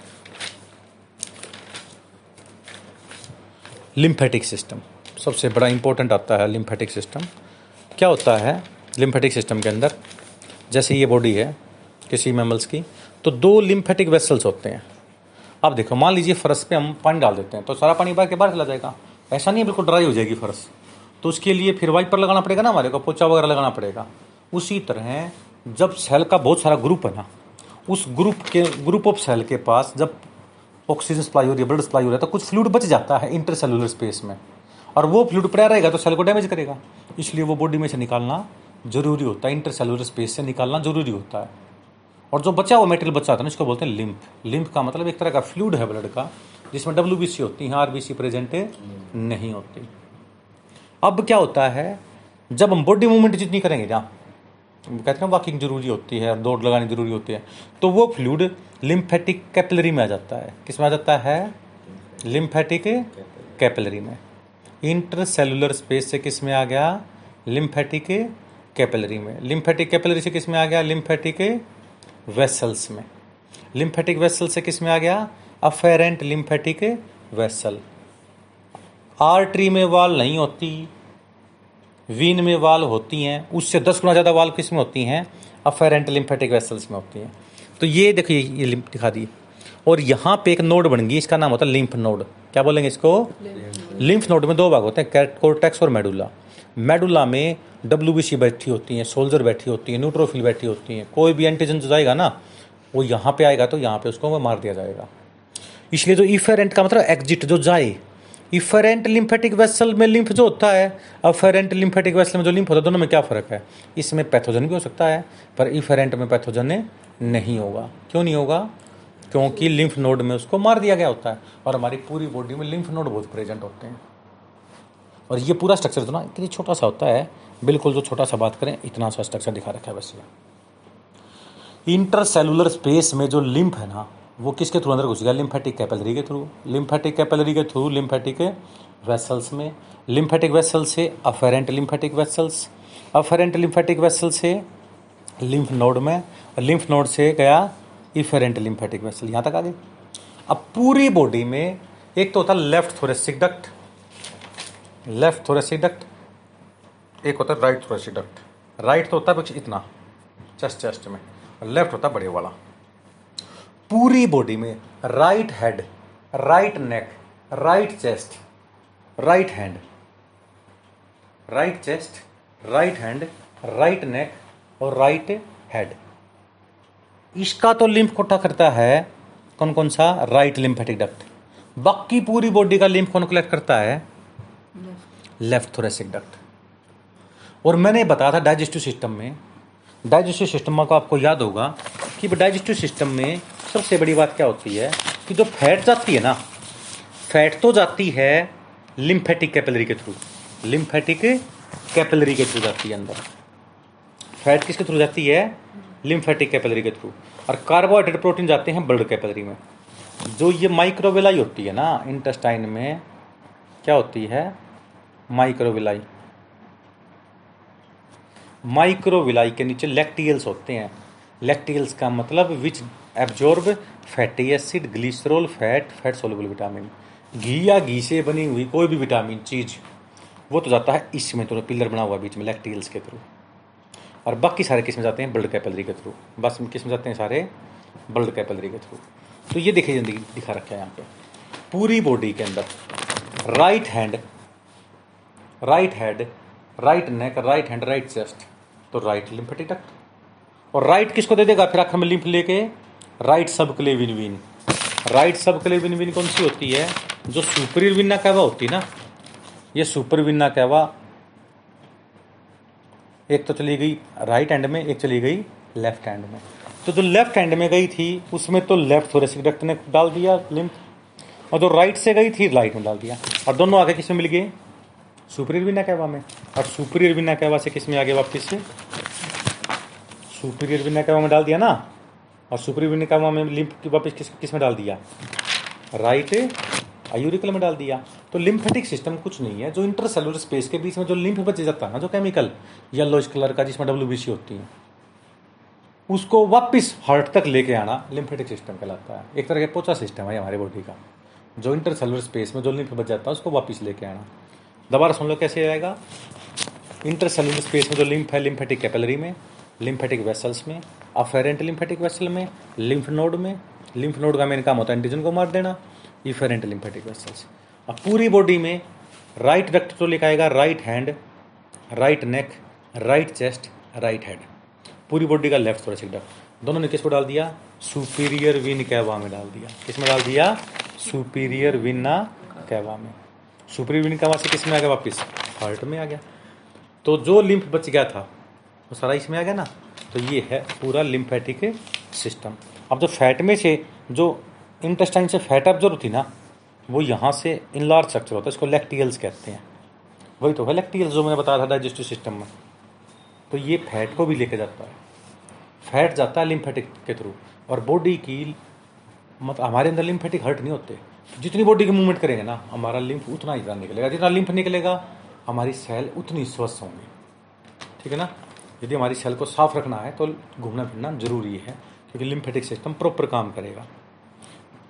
लिम्फेटिक सिस्टम सबसे बड़ा इंपॉर्टेंट आता है। लिम्फेटिक सिस्टम क्या होता है? लिम्फेटिक सिस्टम के अंदर जैसे ये बॉडी है किसी मैमल्स की, तो दो लिम्फेटिक वेसल्स होते हैं। आप देखो, मान लीजिए फर्श पे हम पानी डाल देते हैं तो सारा पानी बाहर के बाहर चला जाएगा, ऐसा नहीं है, बिल्कुल ड्राई हो जाएगी फर्श। तो उसके लिए फिर वाइपर लगाना पड़ेगा ना हमारे को, पोछा वगैरह लगाना पड़ेगा। उसी तरह जब सेल का बहुत सारा ग्रुप है ना, उस ग्रुप के ग्रुप ऑफ सेल के पास जब ऑक्सीजन सप्लाई हो रही है, ब्लड सप्लाई हो रहा है, तो कुछ फ्लूइड बच जाता है इंटरसेलुलर स्पेस में, और वो फ्लूइड पड़ा रहेगा तो सेल को डैमेज करेगा। इसलिए वो बॉडी में से निकालना जरूरी होता है, इंटरसेलुलर स्पेस से निकालना जरूरी होता है। और जो बचा हुआ मेटेरियल बचा होता है ना, इसको बोलते हैं लिम्फ। लिम्फ का मतलब एक तरह का फ्लूइड है ब्लड का, जिसमें डब्ल्यू बी सी होती है, आर बी सी प्रेजेंट नहीं होती। अब क्या होता है, जब हम बॉडी मूवमेंट जितनी करेंगे ना, कहते हैं वॉकिंग जरूरी होती है, दौड़ लगानी जरूरी होती है, तो वो फ्लूइड लिम्फेटिक कैपिलरी में आ जाता है। किस में आ जाता है? लिम्फेटिक कैपिलरी में। इंटरसेलुलर स्पेस से किस में आ गया? लिम्फेटिक कैपिलरी में। लिम्फेटिक कैपिलरी से किस में आ गया? लिम्फेटिक वेसल्स में। लिम्फेटिक वेसल से किस में आ गया? Afferent lymphatic vessel. आर्टरी में वाल नहीं होती, वीन में वाल होती हैं, उससे दस गुना ज़्यादा वाल किस में होती हैं? अफेरेंट लिम्फेटिक वेसल्स में होती हैं। तो ये देखिए, ये लिम्फ दिखा दी, और यहाँ पे एक नोड बन गई, इसका नाम होता है लिम्फ नोड। क्या बोलेंगे इसको? लिम्फ नोड में दो भाग होते हैं, कॉर्टेक्स और मेडुला। मेडुला में डब्ल्यू बी सी बैठी होती हैं, सोल्जर बैठी होती है, न्यूट्रोफिल बैठी होती हैं। कोई भी एंटीजन जो जाएगा ना, वो यहाँ पे आएगा तो यहाँ पे उसको मार दिया जाएगा। इसलिए जो इफेरेंट का मतलब एग्जिट, जो जाए। इफेरेंट लिम्फेटिक वेसल में लिम्फ जो होता है, अफेरेंट लिम्फेटिक वेसल में जो लिम्फ होता है, दोनों में क्या फ़र्क है? इसमें पैथोजन भी हो सकता है, पर इफेरेंट में पैथोजन नहीं होगा। क्यों नहीं होगा? क्योंकि लिम्फ नोड में उसको मार दिया गया होता है। और हमारी पूरी बॉडी में लिम्फ नोड बहुत प्रेजेंट होते हैं। और ये पूरा स्ट्रक्चर जो ना इतना छोटा सा होता है, बिल्कुल जो छोटा सा बात करें इतना सा स्ट्रक्चर दिखा रखा है। वैसे इंटरसेलुलर स्पेस में जो लिम्फ है ना, वो किसके थ्रू अंदर घुस गया? लिम्फेटिक कैपिलरी के थ्रू। लिम्फेटिक कैपिलरी के थ्रू लिम्फेटिक वेसल्स में, लिम्फेटिक वेसल से afferent lymphatic vessels, afferent lymphatic vessel से लिम्फ नोड में, और लिम्फ नोड से गया इफेरेंट लिम्फेटिक वेसल। यहाँ तक आ गए। अब पूरी बॉडी में एक तो होता है left thoracic duct, left thoracic duct, एक होता है राइट थोरेसिक डक्ट। राइट तो होता है बस इतना, चेस्ट चेस्ट में, और लेफ्ट होता है बड़े वाला। पूरी बॉडी में right head, right neck, right chest, right hand, right chest, right hand, right neck और राइट हेड। इसका तो लिम्फ इकट्ठा करता है कौन कौन सा? Right lymphatic duct. बाकी पूरी बॉडी का लिम्फ कौन कलेक्ट करता है? Left thoracic duct. और मैंने बताया था डाइजेस्टिव सिस्टम में, डाइजेस्टिव सिस्टम को आपको याद होगा कि डाइजेस्टिव सिस्टम में सबसे बड़ी बात क्या होती है कि जो फैट जाती है ना, फैट तो जाती है लिम्फेटिक कैपिलरी के थ्रू, लिम्फेटिक कैपिलरी के थ्रू जाती है अंदर। फैट किसके थ्रू जाती है? लिम्फेटिक कैपिलरी के थ्रू। और कार्बोहाइड्रेट प्रोटीन जाते हैं ब्लड कैपिलरी में। जो ये माइक्रोविलाई होती है ना इंटेस्टाइन में, क्या होती है? माइक्रोविलाई। माइक्रोविलाई के नीचे लैक्टियल्स होते हैं। लैक्टियल्स का मतलब which absorb fatty acid, glycerol, fat, fat soluble vitamin. घी या घी से बनी हुई कोई भी विटामिन चीज, वो तो जाता है इसमें, तो पिलर बना हुआ बीच में लैक्टियल्स के थ्रू। और बाकी सारे किस में जाते हैं? ब्लड कैपिलरी के थ्रू। बस किस में जाते हैं? सारे ब्लड कैपिलरी के थ्रू। तो ये देखिए दिखा रखा है यहाँ पे पूरी बॉडी के अंदर। Right hand, right head, right neck, right hand, right chest, तो राइट लिम्फेटिक डक्ट। और राइट किसको दे देगा फिर आखिर में लिम्फ लेके? Right subclavian vein. Right subclavian vein कौन सी होती है? जो सुपीरियर वीना कैवा होती है ना, ये सुपर वीना कैवा एक तो चली गई राइट हैंड में, एक चली गई लेफ्ट हैंड में। तो जो लेफ्ट हैंड में गई थी उसमें तो लेफ्ट थोरेसिक डक्ट ने डाल दिया लिम्फ, और जो राइट से गई थी राइट में डाल दिया। और दोनों आगे किस में मिल गए? सुपीरियर विना कैवा में। और सुपीरियर विना कैवा से किस में आगे? वापस से सुपीरियर विना कैवा में डाल दिया ना, और सुपीरियर विना कैवा में लिम्फ की वापस किस किस में डाल दिया? राइट आयूरिकल में डाल दिया। तो लिम्फेटिक सिस्टम कुछ नहीं है, जो इंटरसेलुलर स्पेस के बीच में जो लिम्फ बच जाता है ना, जो केमिकल येलोइश कलर का जिसमें डब्ल्यू बी सी होती है, उसको वापस हार्ट तक लेके आना लिम्फेटिक सिस्टम कहलाता है। एक तरह का पोचा सिस्टम है हमारे बॉडी का, जो इंटरसेलुलर स्पेस में जो लिम्फ बच जाता है उसको वापस लेके आना। दोबारा सुन लो कैसे आएगा, इंटरसेलुलर स्पेस में जो लिम्फ है, लिम्फेटिक कैपिलरी में, लिम्फेटिक वेसल्स में, अफेरेंट लिम्फेटिक वेसल में, लिम्फ नोड में, लिम्फ नोड का मेन काम होता है एंटीजन को मार देना, इफेरेंट लिम्फेटिक वेसल्स। अब पूरी बॉडी में राइट वेक्टोलिक आएगा, right hand, right neck, right chest, right head. पूरी बॉडी का लेफ्ट थोरैसिक डक्ट दोनों ने किसको डाल दिया, सुपीरियर विन कैवा में डाल दिया। किसमें डाल दिया, सुपीरियर विना कैवा में। सुपीरियर विन कैवा से किसमें आ गया वापस, हार्ट में आ गया। तो जो लिम्फ बच गया था वो सारा इसमें आ गया ना। तो ये है पूरा लिम्फेटिक सिस्टम। अब जो फैट में से जो इंटेस्टाइन से फैट एब्जॉर्ब थी ना, वो यहाँ से इनलार्ज स्ट्रक्चर होता है, इसको लैक्टियल्स कहते हैं। वही तो है लैक्टियल्स जो मैंने बताया था डाइजेस्टिव सिस्टम में। तो ये फैट को भी लेके जाता है, फैट जाता है लिम्फेटिक के थ्रू। और बॉडी की मतलब हमारे अंदर लिम्फेटिक हर्ट नहीं होते, जितनी बॉडी की मूवमेंट करेंगे ना हमारा लिम्फ उतना ही ज़्यादा निकलेगा, जितना लिम्फ निकलेगा हमारी सेल उतनी स्वस्थ होंगी, ठीक है ना। यदि हमारी सेल को साफ रखना है तो घूमना फिरना जरूरी है, क्योंकि लिम्फेटिक सिस्टम प्रॉपर काम करेगा।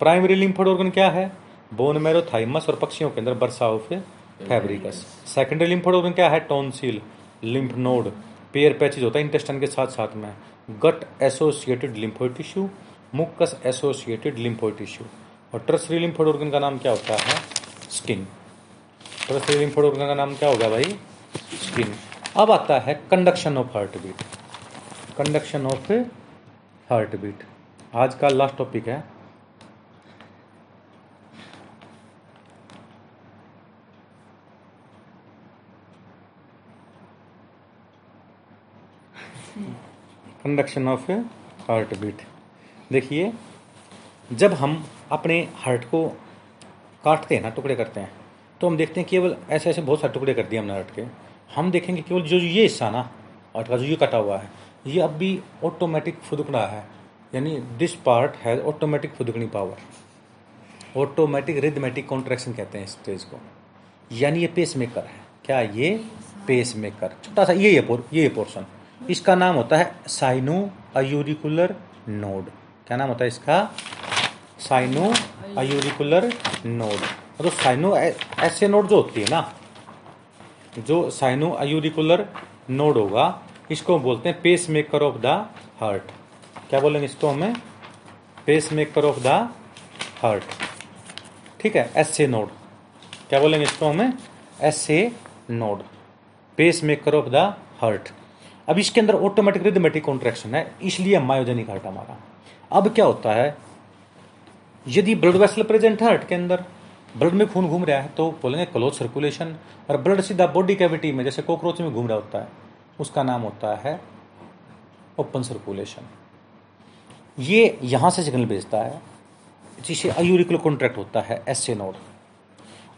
प्राइमरी लिम्फेड ऑर्गन क्या है, बोन मैरो, थाइमस और पक्षियों के अंदर बरसा हुए फैब्रिकस। सेकेंडरी लिम्फेड ऑर्गन क्या है, tonsil, lymph node, Peyer patches होता है इंटेस्टाइन के साथ साथ में, gut associated lymphoid tissue, mucus associated lymphoid tissue. और टर्सरी लिम्फोइड ऑर्गन का नाम क्या होता है, स्किन। टर्सरी लिम्फोइड ऑर्गन का नाम क्या होगा भाई, स्किन। अब आता है conduction of heart beat, conduction of heart beat आज का लास्ट टॉपिक है। Conduction of heart beat. देखिए जब हम अपने हार्ट को काटते हैं ना, टुकड़े करते हैं, तो हम देखते हैं केवल ऐसे ऐसे बहुत सारे टुकड़े कर दिए हमने हार्ट के। हम देखेंगे केवल जो ये हिस्सा ना हार्ट का जो ये कटा हुआ है, ये अब भी ऑटोमेटिक फुदकना है, यानी दिस पार्ट हैज ऑटोमेटिक फुदकनी पावर, ऑटोमेटिक रिदमेटिक कॉन्ट्रैक्शन कहते हैं इस स्टेज को। यानी ये पेस मेकर है, क्या ये पेस मेकर छोटा सा ये ये पोर्शन, इसका नाम होता है साइनो अयूरिकुलर नोड। क्या नाम होता है इसका, साइनो अयूरिकुलर नोड। तो साइनो एसए नोड जो होती है ना, जो साइनो अयूरिकुलर नोड होगा, इसको बोलते हैं pacemaker of the heart. क्या बोलेंगे इसको हमें, pacemaker of the heart, ठीक है। एसए नोड क्या बोलेंगे इसको हमें, SA node, pacemaker of the heart. अब इसके अंदर ऑटोमेटिक रिदमेटिक कॉन्ट्रैक्शन है, इसलिए मायोजेनिक हार्ट हमारा। अब क्या होता है, यदि ब्लड वेसल प्रेजेंट है हार्ट के अंदर, ब्लड में खून घूम रहा है, तो बोलेंगे क्लोज सर्कुलेशन। और ब्लड सीधा बॉडी कैविटी में जैसे कॉकरोच में घूम रहा होता है, उसका नाम होता है ओपन सर्कुलेशन। ये यहाँ से सिग्नल भेजता है, जिसे अयूरिकुलर कॉन्ट्रैक्ट होता है, एसए नोड।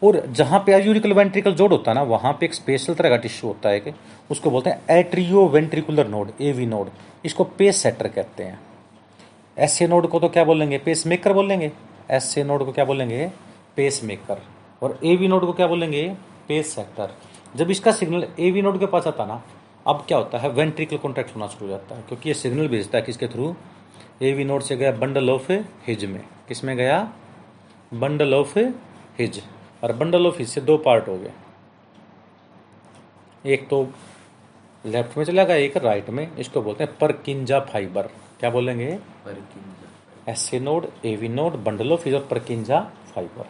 और जहाँ पे अयूरिकुलर वेंट्रिकल जोड़ होता है ना, वहाँ पे एक स्पेशल तरह का टिश्यू होता है कि उसको बोलते हैं atrio ventricular node, AV node. इसको पेस सेटर कहते हैं। एसए नोड को तो क्या बोलेंगे, पेस मेकर बोलेंगे। एसए नोड को क्या बोलेंगे, पेस मेकर। और एवी नोड को क्या बोलेंगे, पेस सेटर। जब इसका सिग्नल एवी नोड के पास आता ना, अब क्या होता है, वेंट्रिकल कॉन्ट्रैक्ट होना शुरू हो जाता है, क्योंकि ये सिग्नल भेजता है किसके थ्रू, एवी नोड से गया बंडल ऑफ हिज में। किस में गया, बंडल ऑफ हिज। और बंडल ऑफ हिज से दो पार्ट हो गए, एक तो लेफ्ट में चला गया, एक राइट में। इसको बोलते हैं परकिंजा फाइबर। क्या बोलेंगे, Purkinje. SA node, AV node, bundle of His और परकिंजा फाइबर।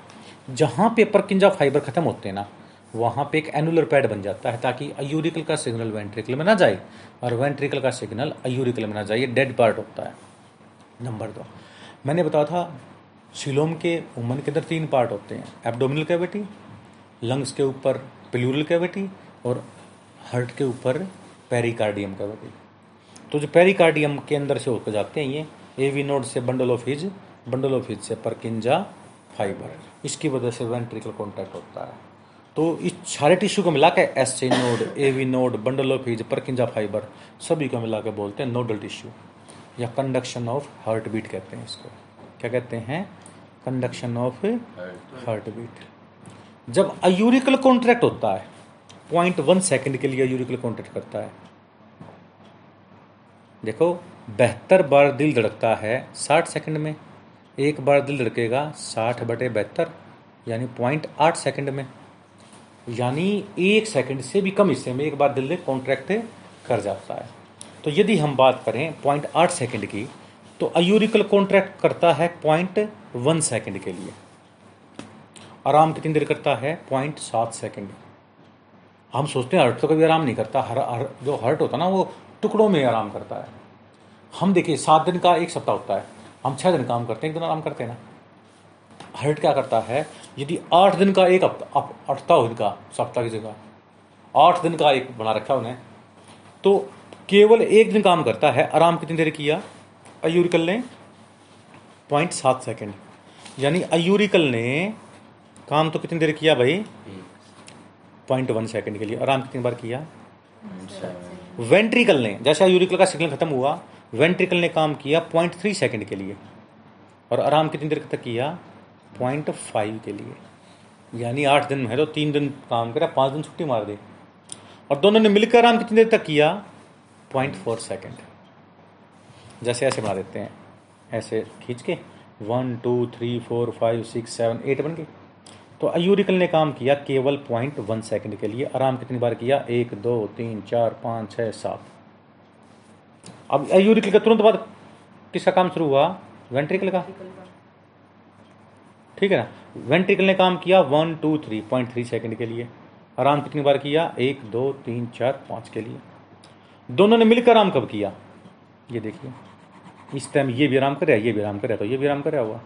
जहाँ पे परकिंजा फाइबर खत्म होते हैं ना, वहाँ पे एक एनुलर पैड बन जाता है, ताकि अयूरिकल का सिग्नल वेंट्रिकल में ना जाए और वेंट्रिकल का सिग्नल अयूरिकल में ना जाए। डेड पार्ट होता है। नंबर दो, मैंने बताया था सिलोम के वुमन के अंदर तीन पार्ट होते हैं, एब्डोमिनल कैविटी, लंग्स के ऊपर प्लूरल कैविटी और हार्ट के ऊपर पेरिकार्डियम कैविटी। तो जो पेरिकार्डियम के अंदर से होकर जाते हैं ये एवी नोड से bundle of His, bundle of His से परकिंजा फाइबर, इसकी वजह से वेंट्रिकल कॉन्टैक्ट होता है। तो इस सारे टिश्यू को मिला के SA node, AV node, bundle of His, Purkinje fibre, सभी को मिला के बोलते हैं नोडल टिश्यू या कंडक्शन ऑफ हार्ट बीट कहते हैं। इसको क्या कहते हैं, कंडक्शन ऑफ हार्ट बीट। जब अयूरिकल कॉन्ट्रैक्ट होता है, पॉइंट वन सेकेंड के लिए अयूरिकल कॉन्ट्रैक्ट करता है। देखो बहत्तर बार दिल धड़कता है साठ सेकंड में, एक बार दिल धड़केगा साठ बटे बहत्तर यानी पॉइंट आठ सेकेंड में, यानी एक सेकंड से भी कम हिस्से में एक बार दिल कॉन्ट्रैक्ट कर जाता है। तो यदि हम बात करें पॉइंट आठ सेकेंड की, तो अयूरिकल कॉन्ट्रैक्ट करता है पॉइंट वन सेकेंड के लिए। आराम कितनी देर करता है? पॉइंट सात सेकेंड। हम सोचते हैं हर्ट तो कभी आराम नहीं करता, हर, हर जो हर्ट होता है ना वो टुकड़ों में आराम करता है। हम देखिए सात दिन का एक सप्ताह होता है, हम छः दिन काम करते हैं, एक दिन आराम करते हैं ना। हर्ट क्या करता है? यदि आठ दिन का एक हफ्ता, अठता दिन का सप्ताह की जगह आठ दिन का एक बना रखा उन्हें, तो केवल एक दिन काम करता है। आराम कितनी देर किया अयूरिकल ने? पॉइंट सात सेकेंड। यानी अयूरिकल ने काम तो कितनी देर किया भाई? पॉइंट वन सेकेंड के लिए। आराम कितनी बार किया? वेंट्रिकल ने, जैसे अयूरिकल का सिग्नल खत्म हुआ, वेंट्रिकल ने काम किया पॉइंट थ्री सेकेंड के लिए और आराम कितनी देर तक किया? पॉइंट फाइव के लिए। यानी आठ दिन में तो तीन दिन काम करा, पाँच दिन छुट्टी मार दे, और दोनों ने मिलकर आराम कितनी देर तक किया? Point four second. जैसे ऐसे बना देते हैं, ऐसे खींच के one two three four five six seven eight बन गए। तो अयूरिकल ने काम किया केवल पॉइंट वन सेकेंड के लिए। आराम कितनी बार किया? एक दो तीन चार पाँच छः सात। अब एयूरिकल के तुरंत बाद किसका काम शुरू हुआ? वेंट्रिकल का। ठीक है ना, वेंट्रिकल ने काम किया one two three point three second के लिए। आराम कितनी बार किया? एक दो तीन चार पाँच के लिए। दोनों ने मिलकर आराम कब किया? ये देखिए, इस टाइम ये भी आराम कर रहा है, ये भी आराम कर रहा है, तो ये भी आराम कर रहा हुआ,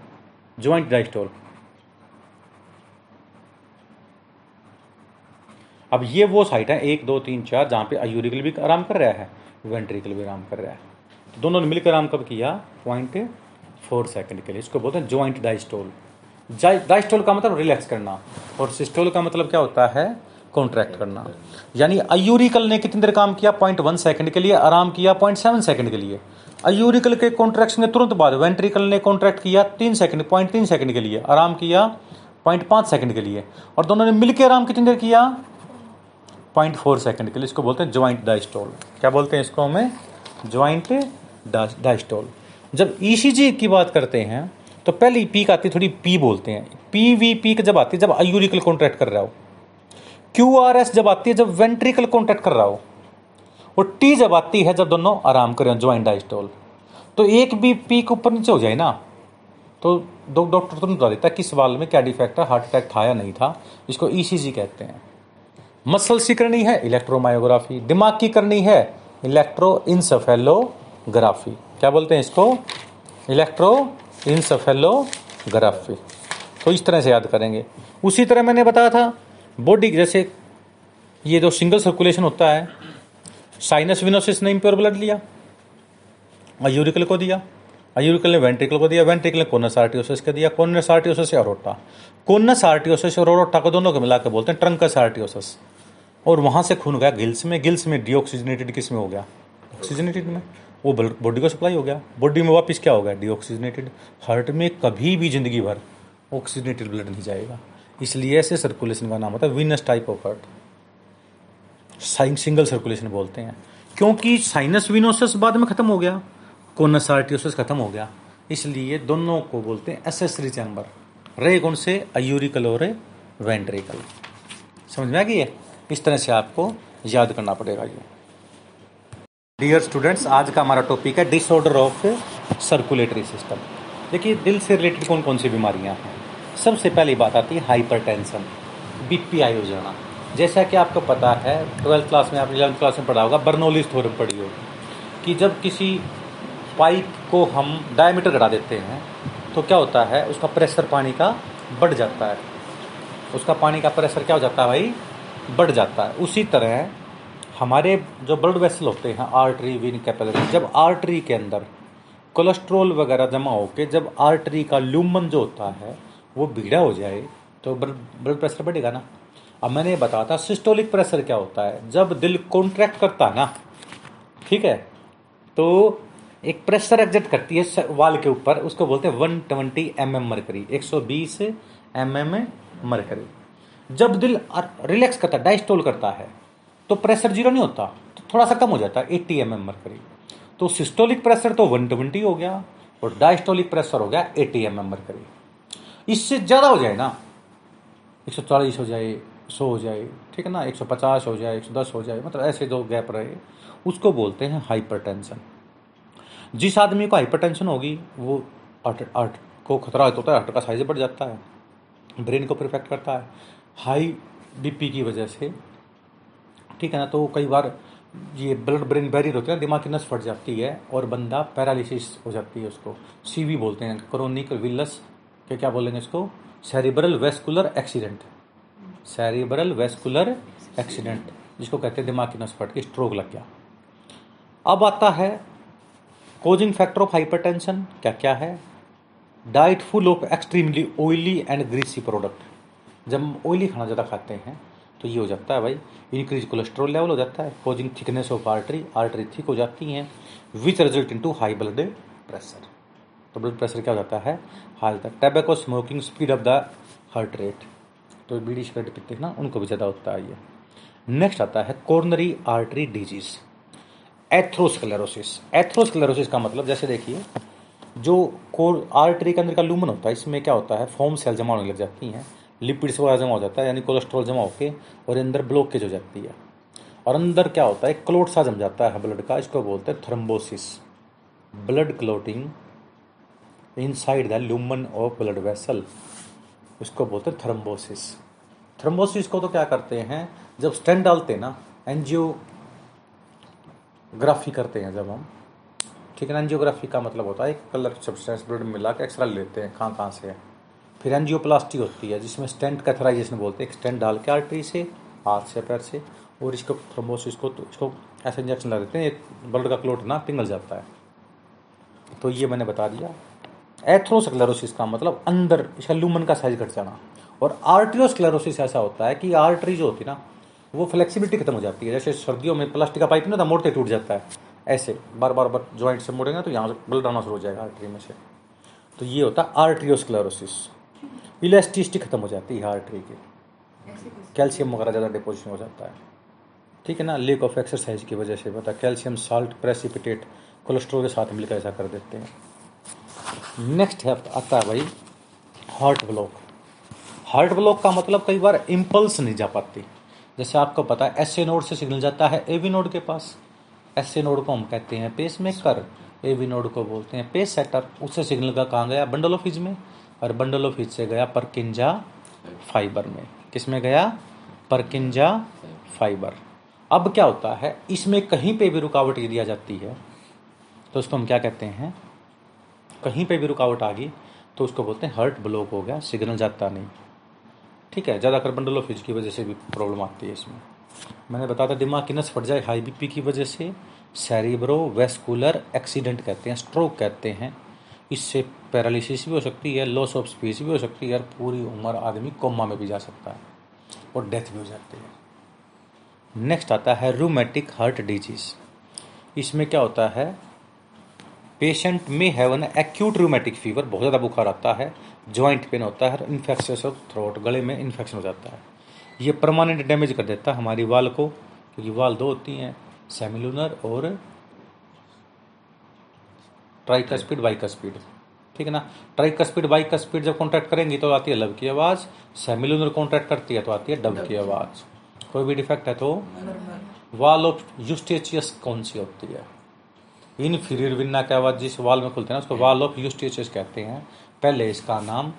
ज्वाइंट डाइस्टोल। अब ये वो साइट है एक दो तीन चार जहाँ पे एयूरिकल भी आराम कर रहा है, वेंट्रिकल भी आराम कर रहा है। तो दोनों ने मिलकर आराम कब किया? पॉइंट फोर सेकेंड के लिए। इसको बोलते हैं ज्वाइंट डाइस्टोल। डाइस्टोल का मतलब रिलैक्स करना और सिस्टोल का मतलब क्या होता है? कॉन्ट्रैक्ट करना। यानी एयूरिकल ने कितनी देर काम किया? पॉइंट वन सेकेंड के लिए। आराम किया पॉइंट सेवन सेकेंड के लिए। एयूरिकल के कॉन्ट्रैक्शन के तुरंत बाद वेंट्रिकल ने कॉन्ट्रैक्ट किया तीन सेकेंड पॉइंट तीन सेकेंड के लिए। आराम किया पॉइंट पाँच सेकेंड के लिए, और दोनों ने मिलकर आराम कितनी देर किया? पॉइंट फोर सेकेंड के लिए। इसको बोलते हैं ज्वाइंट डाइस्टोल। क्या बोलते हैं इसको? हमें ज्वाइंट डाइस्टोल। जब ईसीजी की बात करते हैं तो पहली पीक आती है, थोड़ी पी बोलते हैं, पी वी पीक जब आती है जब एयूरिकल कॉन्ट्रैक्ट कर रहा हो, क्यू आर एस जब आती है जब वेंट्रिकल कॉन्ट्रैक्ट कर रहा हो, और टी जब आती है जब दोनों आराम कर रहे हो, ज्वाइंट डाइस्टोल। तो एक भी पीक ऊपर नीचे हो जाए ना तो डॉक्टर तुरंत बता देता है किस वाल में क्या डिफेक्ट है, हार्ट अटैक था या नहीं था। इसको ईसीजी कहते हैं। मसल्स की करनी है इलेक्ट्रोमायोग्राफी, दिमाग की करनी है इलेक्ट्रो इंसेफेलोग्राफी। क्या बोलते हैं इसको? Electroencephalography. तो इस तरह से याद करेंगे। उसी तरह मैंने बताया था बॉडी, जैसे ये जो सिंगल सर्कुलेशन होता है, साइनस विनोसिस ने इम्प्योर ब्लड लिया, एयूरिकल को दिया, एयूरिकल ने वेंट्रिकल को दिया, वेंट्रिकल ने कोनस आर्टियोसिस को दिया, कोनस आर्टियोसिस से अरोटा, कोनस आर्टियोसिस और अरोटा को दोनों को मिला के बोलते हैं ट्रंकस आर्टियोसिस। और वहाँ से खून गया गिल्स में, गिल्स में डीऑक्सीजनेटेड किस में हो गया? ऑक्सीजनेटेड में, वो बॉडी को सप्लाई हो गया, बॉडी में वापस क्या हो गया? डीऑक्सीजनेटेड। हार्ट में कभी भी जिंदगी भर ऑक्सीजनेटेड ब्लड नहीं जाएगा, इसलिए ऐसे सर्कुलेशन का नाम होता है venous type of heart, single circulation बोलते हैं। क्योंकि साइनस विनोसिस बाद में खत्म हो गया, कोनस आर्टियोसिस खत्म हो गया, इसलिए दोनों को बोलते हैं एक्सेसरी चैम्बर। रे कौन से? एयूरिकल और वेंट्रिकल। समझ में आ गई है? इस तरह से आपको याद करना पड़ेगा। ये डियर स्टूडेंट्स, आज का हमारा टॉपिक है डिसऑर्डर ऑफ सर्कुलेटरी सिस्टम। देखिए दिल से रिलेटेड कौन कौन सी बीमारियां हैं। सबसे पहली बात आती है हाइपरटेंशन, बीपीआई हो जाना। जैसा कि आपको पता है ट्वेल्थ क्लास में, आप इलेवंथ क्लास में पढ़ा होगा, बर्नौलीज थ्योरम पढ़ी होगी कि जब किसी पाइप को हम डायमीटर घटा देते हैं तो क्या होता है? उसका प्रेशर पानी का बढ़ जाता है, उसका पानी का प्रेशर क्या हो जाता है भाई? बढ़ जाता है। उसी तरह हमारे जो ब्लड वेसल होते हैं आर्टरी वीन कैपिलरी, जब आर्टरी के अंदर कोलेस्ट्रॉल वगैरह जमा होकर जब आर्टरी का ल्यूमन जो होता है वो भीड़ा हो जाए तो ब्लड प्रेशर बढ़ेगा ना। अब मैंने बताया था सिस्टोलिक प्रेशर क्या होता है, जब दिल कॉन्ट्रैक्ट करता है ना, ठीक है, तो एक प्रेशर एग्जिट करती है वाल के ऊपर, उसको बोलते हैं one twenty M M mercury, एक सौ बीस एम एम मरकरी। जब दिल रिलैक्स करता है, डाइस्टोल करता है, तो प्रेशर जीरो नहीं होता, तो थोड़ा सा कम हो जाता है अस्सी एम एम मरकरी। तो सिस्टोलिक प्रेशर तो वन ट्वेंटी हो गया और डायस्टोलिक प्रेशर हो गया एटी एम एम मरकरी। इससे ज़्यादा हो जाए ना, एक सौ चालीस हो जाए, सौ हो जाए, ठीक है ना, एक सौ पचास हो जाए, एक सौ दस हो जाए, मतलब ऐसे जो गैप रहे उसको बोलते हैं हाइपरटेंशन। जिस आदमी को हाइपरटेंशन होगी वो हार्ट हार्ट को खतरा होता है, हार्ट का साइज बढ़ जाता है, ब्रेन को परफेक्ट करता है हाई बीपी की वजह से, ठीक है ना। तो कई बार ये ब्लड ब्रेन बैरियर होती है ना, दिमाग की नस फट जाती है और बंदा पैरालिसिस हो जाती है, उसको सीवी बोलते हैं, क्रोनिक विलस के क्या बोलेंगे इसको, cerebral vascular accident, cerebral vascular accident जिसको कहते हैं दिमाग की नस फट के स्ट्रोक लग गया। अब आता है कोजिंग फैक्टर ऑफ हाइपरटेंशन क्या क्या है। Diet full of extremely oily and greasy product, जब हम ऑयली खाना ज़्यादा खाते हैं तो ये हो जाता है भाई, इंक्रीज कोलेस्ट्रॉल लेवल हो जाता है, causing thickness of artery, artery thick हो जाती हैं, which result into high blood pressure, तो ब्लड प्रेशर क्या हो जाता है हाई होता है। Tobacco smoking speed of the heart rate, तो बीड़ी सिगरेट पीते हैं ना उनको भी ज़्यादा होता है ये। नेक्स्ट आता है coronary artery disease, atherosclerosis. Atherosclerosis का मतलब जैसे देखिए जो कोर आर्टरी के अंदर का लूमन होता है, इसमें क्या होता है फोम सेल जमा होने लग जाती हैं, लिपिड्स वगैरह जमा हो जाता है, यानी कोलेस्ट्रॉल जमा होकर और अंदर ब्लॉकेज हो जाती है और अंदर क्या होता है क्लोट सा जम जाता है ब्लड का, इसको बोलते हैं thrombosis, blood clotting inside the lumen of blood vessel, इसको बोलते हैं थ्रम्बोसिस। थ्रम्बोसिस को तो क्या करते हैं जब स्टेंट डालते हैं ना, एंजियोग्राफी करते हैं जब हम, ठीक है ना, एंजियोग्राफी का मतलब होता है एक कलर सब्सटेंस ब्लड मिला के एक्सरे लेते हैं कहाँ कहाँ से है। फिर एंजियोप्लास्टी होती है जिसमें स्टेंट कैथराइजेशन बोलते हैं, एक स्टेंट डाल के आर्टरी से, हाथ से, पैर से, और इसको थ्रोम्बोसिस को तो इसको ऐसे इंजेक्शन लगा देते हैं, ब्लड का क्लोट ना पिघल जाता है। तो ये मैंने बता दिया एथ्रोस्क्लेरोसिस का मतलब अंदर इसका लूमन का साइज घट जाना। और आर्ट्रियोस्क्लेरोसिस ऐसा होता है कि आर्टरी जो होती है ना वो फ्लेक्सिबिलिटी खत्म हो जाती है, जैसे सर्दियों में प्लास्टिक का पाइप नहीं होता मोड़ते टूट जाता है, ऐसे बार बार बार ज्वाइंट से मोड़ेंगे तो यहाँ ब्लड आना शुरू हो जाएगा आर्टरी में से, तो ये होता है आर्ट्रियोस्क्लेरोसिस। इलास्टिसिटी खत्म हो जाती है आर्टरी की, कैल्शियम वगैरह ज़्यादा डिपोजिशन हो जाता है, ठीक है ना, लेक ऑफ एक्सरसाइज की वजह से होता है, कैल्शियम साल्ट प्रेसिपिटेट कोलेस्ट्रॉल के साथ मिलकर ऐसा कर देते हैं। नेक्स्ट है आता है भाई हार्ट ब्लॉक। हार्ट ब्लॉक का मतलब कई बार इम्पल्स नहीं जा पाती, जैसे आपको पता है एसए नोड से सिग्नल जाता है एवी नोड के पास, एसए नोड को हम कहते हैं पेस मेकर, एवी नोड को बोलते हैं पेस सेटर, उससे सिग्नल का कहाँ गया बंडल ऑफ हिज में, और बंडल ऑफ हिज से गया परकिंजा फाइबर में, किस में गया परकिंजा फाइबर। अब क्या होता है इसमें कहीं पे भी रुकावट यदि आ जाती है तो उसको हम क्या कहते हैं, कहीं पे भी रुकावट आ गई तो उसको बोलते हैं हार्ट ब्लॉक हो गया, सिग्नल जाता नहीं, ठीक है, ज़्यादातर बंडल ऑफ हिज की वजह से भी प्रॉब्लम आती है। इसमें मैंने बताया था दिमाग की नस फट जाए हाई बीपी की वजह से, सेरिब्रो वेस्कुलर एक्सीडेंट कहते हैं, स्ट्रोक कहते हैं, इससे पैरालिसिस भी हो सकती है, लॉस ऑफ स्पीच भी हो सकती है, और पूरी उम्र आदमी कोमा में भी जा सकता है और डेथ भी हो जाती है। नेक्स्ट आता है रूमेटिक हार्ट डिजीज। इसमें क्या होता है पेशेंट में have an acute rheumatic fever, बहुत ज़्यादा बुखार आता है, जॉइंट पेन होता है, इन्फेक्शन ऑफ थ्रोट, गले में इन्फेक्शन हो जाता है, ये परमानेंट डैमेज कर देता है हमारी वाल को, क्योंकि वाल दो होती हैं सेमिलुनर और ट्राइकस्पिड वाइकस्पिड, ठीक है ना, ट्राइकस्पिड वाइकस्पिड जब कॉन्ट्रैक्ट करेंगी तो आती है लब की आवाज़, सेमिलुनर कॉन्ट्रैक्ट करती है तो आती है डब की आवाज़, कोई भी डिफेक्ट है तो। वाल ऑफ यूस्टेचियस कौन सी होती है, इनफीरियर विन्ना की आवाज़ जिस वाल में खुलते हैं उसको वाल ऑफ यूस्टेचियस कहते हैं, पहले इसका नाम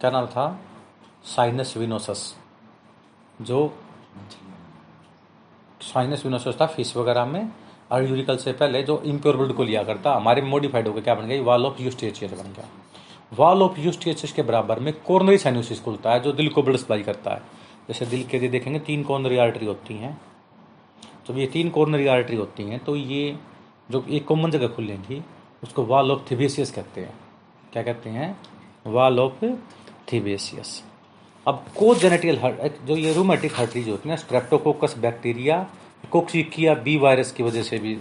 क्या नाम था साइनस विनोसस, जो साइनस विनोसस था फिश वगैरह में, और यूरिकल से पहले जो इम्प्योर ब्लड को लिया करता, हमारे मॉडिफाइड होकर क्या बन गई वाल ऑफ यूस्टेचियस बन गया। वाल ऑफ यूस्टेचियस के बराबर में कोरोनरी साइनोसिस खुलता है जो दिल को ब्लड सप्लाई करता है, जैसे दिल के लिए देखेंगे तीन कोरोनरी आर्टरी होती हैं, जब ये तीन कोरोनरी आर्टरी होती हैं तो ये जो एक कॉमन जगह खुलेंगी उसको वाल ऑफ थिबेसियस कहते हैं, क्या कहते हैं वाल ऑफ थिबेसियस। अब को जेनेटियल हार्ट जो ये रूमेटिक हार्टरी जो होती है ना, streptococcus bacteria Coxsackie B virus की वजह से भी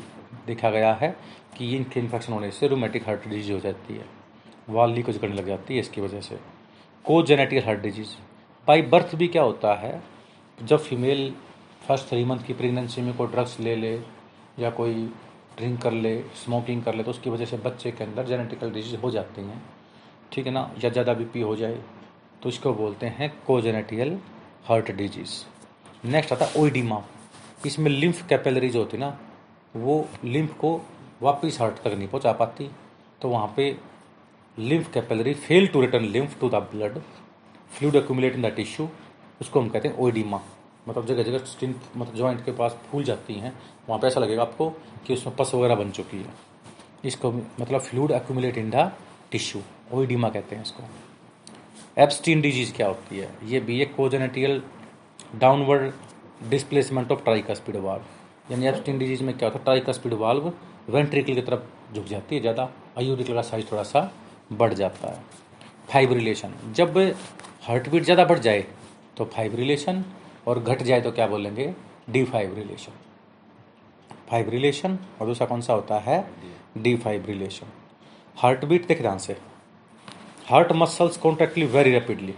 देखा गया है कि ये इनके इन्फेक्शन होने से रूमेटिक हार्ट डिजीज हो जाती है, वाल लीकेज करने लग जाती है इसकी वजह से, congenital heart disease. By birth भी क्या होता है, जब फीमेल फर्स्ट थ्री मंथ की प्रेगनेंसी में कोई ड्रग्स ले ले या कोई ड्रिंक कर ले, स्मोकिंग कर ले, तो उसकी वजह से बच्चे के अंदर जेनेटिकल डिजीज हो जाती हैं, ठीक है ना। या ज़्यादा बीपी हो जाए तो इसको बोलते हैं कोजेनेटियल हार्ट डिजीज़। नेक्स्ट आता है ओइडिमा। इसमें लिम्फ कैपिलरीज होती ना, वो लिम्फ को वापस हार्ट तक नहीं पहुंचा पाती, तो वहाँ पे lymph capillary fail to return lymph to the blood, fluid accumulate in the tissue, उसको हम कहते हैं ओइडिमा। मतलब जगह जगह स्टिन मतलब जॉइंट के पास फूल जाती हैं, वहाँ पे ऐसा लगेगा आपको कि उसमें पस वगैरह बन चुकी है, इसको मतलब fluid accumulate in the tissue, oedema कहते हैं इसको। एब्स्टीन डिजीज़ क्या होती है? ये भी एक congenital downward displacement of tricuspid valve, यानी एब्स्टीन डिजीज़ में क्या होता है, ट्राइकस्पिड वाल्व वेंट्रिकल की तरफ झुक जाती है ज़्यादा, आयोडिकल का साइज थोड़ा सा बढ़ जाता है। फाइब्रिलेशन, जब हार्ट बीट ज़्यादा बढ़ जाए तो फाइब्रिलेशन, और घट जाए तो क्या बोलेंगे, डिफाइब्रिलेशन। फाइब्रिलेशन और दूसरा कौन सा होता है, डिफाइब्रिलेशन। हार्ट बीट के ध्यान से, हार्ट मसल्स कॉन्ट्रैक्टली वेरी रैपिडली,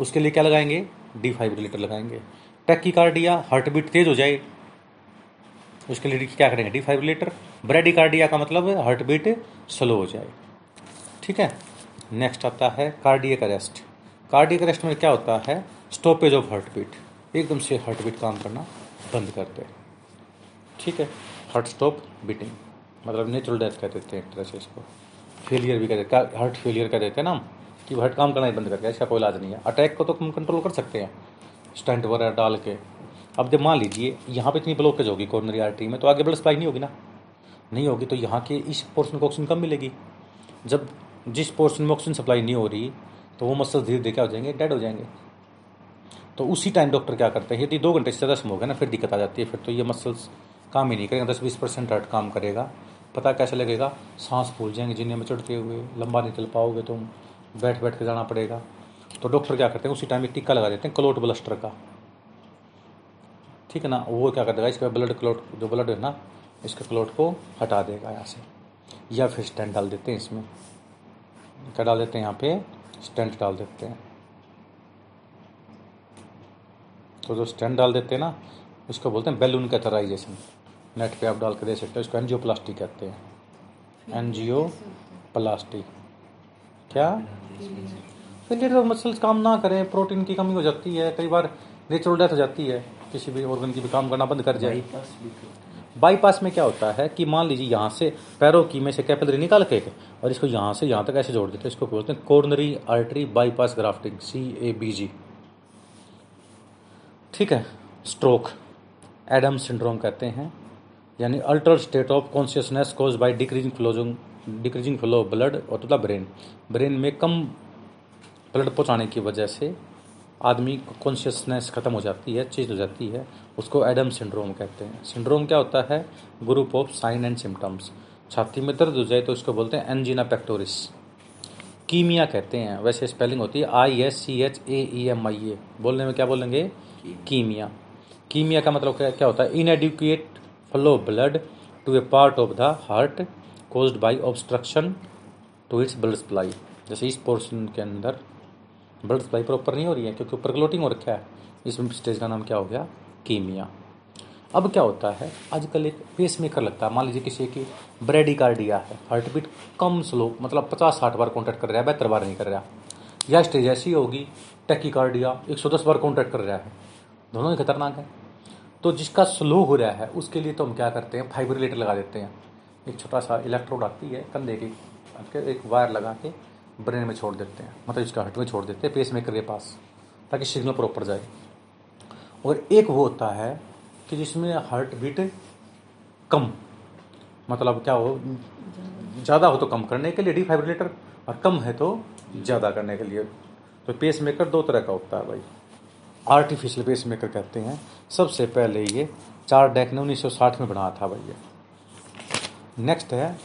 उसके लिए क्या लगाएंगे, डिफाइब्रिलेटर लगाएंगे। टैकीकार्डिया, हार्ट बीट तेज हो जाए, उसके लिए क्या करेंगे, डिफाइब्रिलेटर। ब्रेडिकार्डिया का मतलब हार्ट बीट स्लो हो जाए, ठीक है। नेक्स्ट आता है कार्डियक अरेस्ट। कार्डियक अरेस्ट में क्या होता है, स्टॉपेज ऑफ हार्ट बीट, एकदम से हार्ट बीट काम करना बंद कर दे, ठीक है, हार्ट स्टॉप बीटिंग, मतलब नेचुरल डेथ कह देते हैं एक तरह से इसको। फेलियर भी कह देते हैं, हार्ट फेलियर कह देते हैं ना, कि हार्ट काम करना ही बंद कर गया, इसका कोई इलाज नहीं है। अटैक को तो हम कंट्रोल कर सकते हैं स्टेंट वगैरह डाल के। अब जब मान लीजिए यहाँ पे इतनी ब्लॉकेज होगी कोरोनरी आर्टरी में, तो आगे ब्लड सप्लाई नहीं होगी ना, नहीं होगी तो यहाँ के इस पोर्शन को ऑक्सीजन कम मिलेगी। जब जिस पोर्शन में ऑक्सीजन सप्लाई नहीं हो रही तो वो मसल धीरे धीरे क्या हो जाएंगे, डेड हो जाएंगे। तो उसी टाइम डॉक्टर क्या करते हैं, यदि दो घंटे से ज़्यादा सम हो गया ना, फिर दिक्कत आ जाती है, फिर तो ये मसल्स काम ही नहीं करेंगे, दस बीस परसेंट हार्ट काम करेगा। पता कैसे लगेगा, सांस फूल जाएंगे जीने में चढ़ते हुए, लंबा नहीं चल पाओगे, तो बैठ बैठ के जाना पड़ेगा। तो डॉक्टर क्या करते हैं, उसी टाइम एक टीका लगा देते हैं क्लोट ब्लस्टर का, ठीक है ना। वो क्या कर देगा, इसके ब्लड क्लॉट जो ब्लड है ना, इसके क्लॉट को हटा देगा यहाँ से, या फिर स्टेंट डाल देते हैं इसमें, क्या डाल देते हैं, यहाँ पे स्टेंट डाल देते हैं। तो जो स्टेंट डाल देते हैं ना, इसको बोलते हैं बैलून कैथेटराइजेशन, नेट पे आप डाल के दे सकते हो, इसको एंजियोप्लास्टी कहते हैं, एंजियोप्लास्टी। क्या फिलियर मसल्स काम ना करें, प्रोटीन की कमी हो जाती है, कई बार नेचुरल डेथ हो जाती है, किसी भी ऑर्गन की भी काम करना बंद कर जाए। बाईपास में क्या होता है कि मान लीजिए यहाँ से पैरों की में से कैपिलरी निकाल के और इसको यहाँ से यहाँ तक ऐसे जोड़ देते हैं, इसको बोलते हैं coronary artery bypass grafting, C A B G, ठीक है। स्ट्रोक, एडम सिंड्रोम कहते हैं, यानी alter state of consciousness cause by decreasing flowing decreasing flow of blood और टू द ब्रेन। ब्रेन में कम ब्लड पहुँचाने की वजह से आदमी कॉन्शियसनेस खत्म हो जाती है, चेंज हो जाती है, उसको एडम सिंड्रोम कहते हैं। सिंड्रोम क्या होता है, group of sign and symptoms. छाती में दर्द हो जाए तो इसको बोलते हैं एंजीना पेक्टोरिस। कीमिया कहते हैं, वैसे स्पेलिंग होती है I S C H A E M I A, बोलने में क्या बोलेंगे, कीमिया। कीमिया का मतलब क्या, क्या होता है, inadequate flow blood to a part of the heart caused by obstruction to its blood supply. जैसे इस पोर्शन के अंदर ब्लड सप्लाई प्रॉपर नहीं हो रही है क्योंकि ऊपर क्लोटिंग हो रखा है, इस स्टेज का नाम क्या हो गया, कीमिया। अब क्या होता है, आजकल एक पेस मेकर लगता है, मान लीजिए किसी की ब्रेडिकार्डिया है, हार्ट बीट कम स्लो, मतलब पचास साठ बार कॉन्टैक्ट कर रहा है, बेहतर बार नहीं कर रहा, या स्टेज ऐसी होगी टैकीकार्डिया एक सौ दस बार कॉन्टैक्ट कर रहा है, दोनों ही खतरनाक है। तो जिसका स्लो हो रहा है उसके लिए तो हम क्या करते हैं, फाइब्रिलेटर लगा देते हैं, एक छोटा सा इलेक्ट्रोड आती है कंधे के, एक वायर लगा के ब्रेन में छोड़ देते हैं, मतलब इसका हार्ट में छोड़ देते हैं, पेस मेकर के पास, ताकि सिग्नल प्रॉपर जाए। और एक वो होता है कि जिसमें हार्ट बीट कम, मतलब क्या हो, ज़्यादा हो तो कम करने के लिए डिफाइब्रिलेटर, और कम है तो ज़्यादा करने के लिए। तो पेस मेकर दो तरह का होता है भाई, आर्टिफिशियल पेस मेकर कहते हैं। सबसे पहले ये चार डेक ने उन्नीस सौ साठ में बनाया था भाई ये। नेक्स्ट है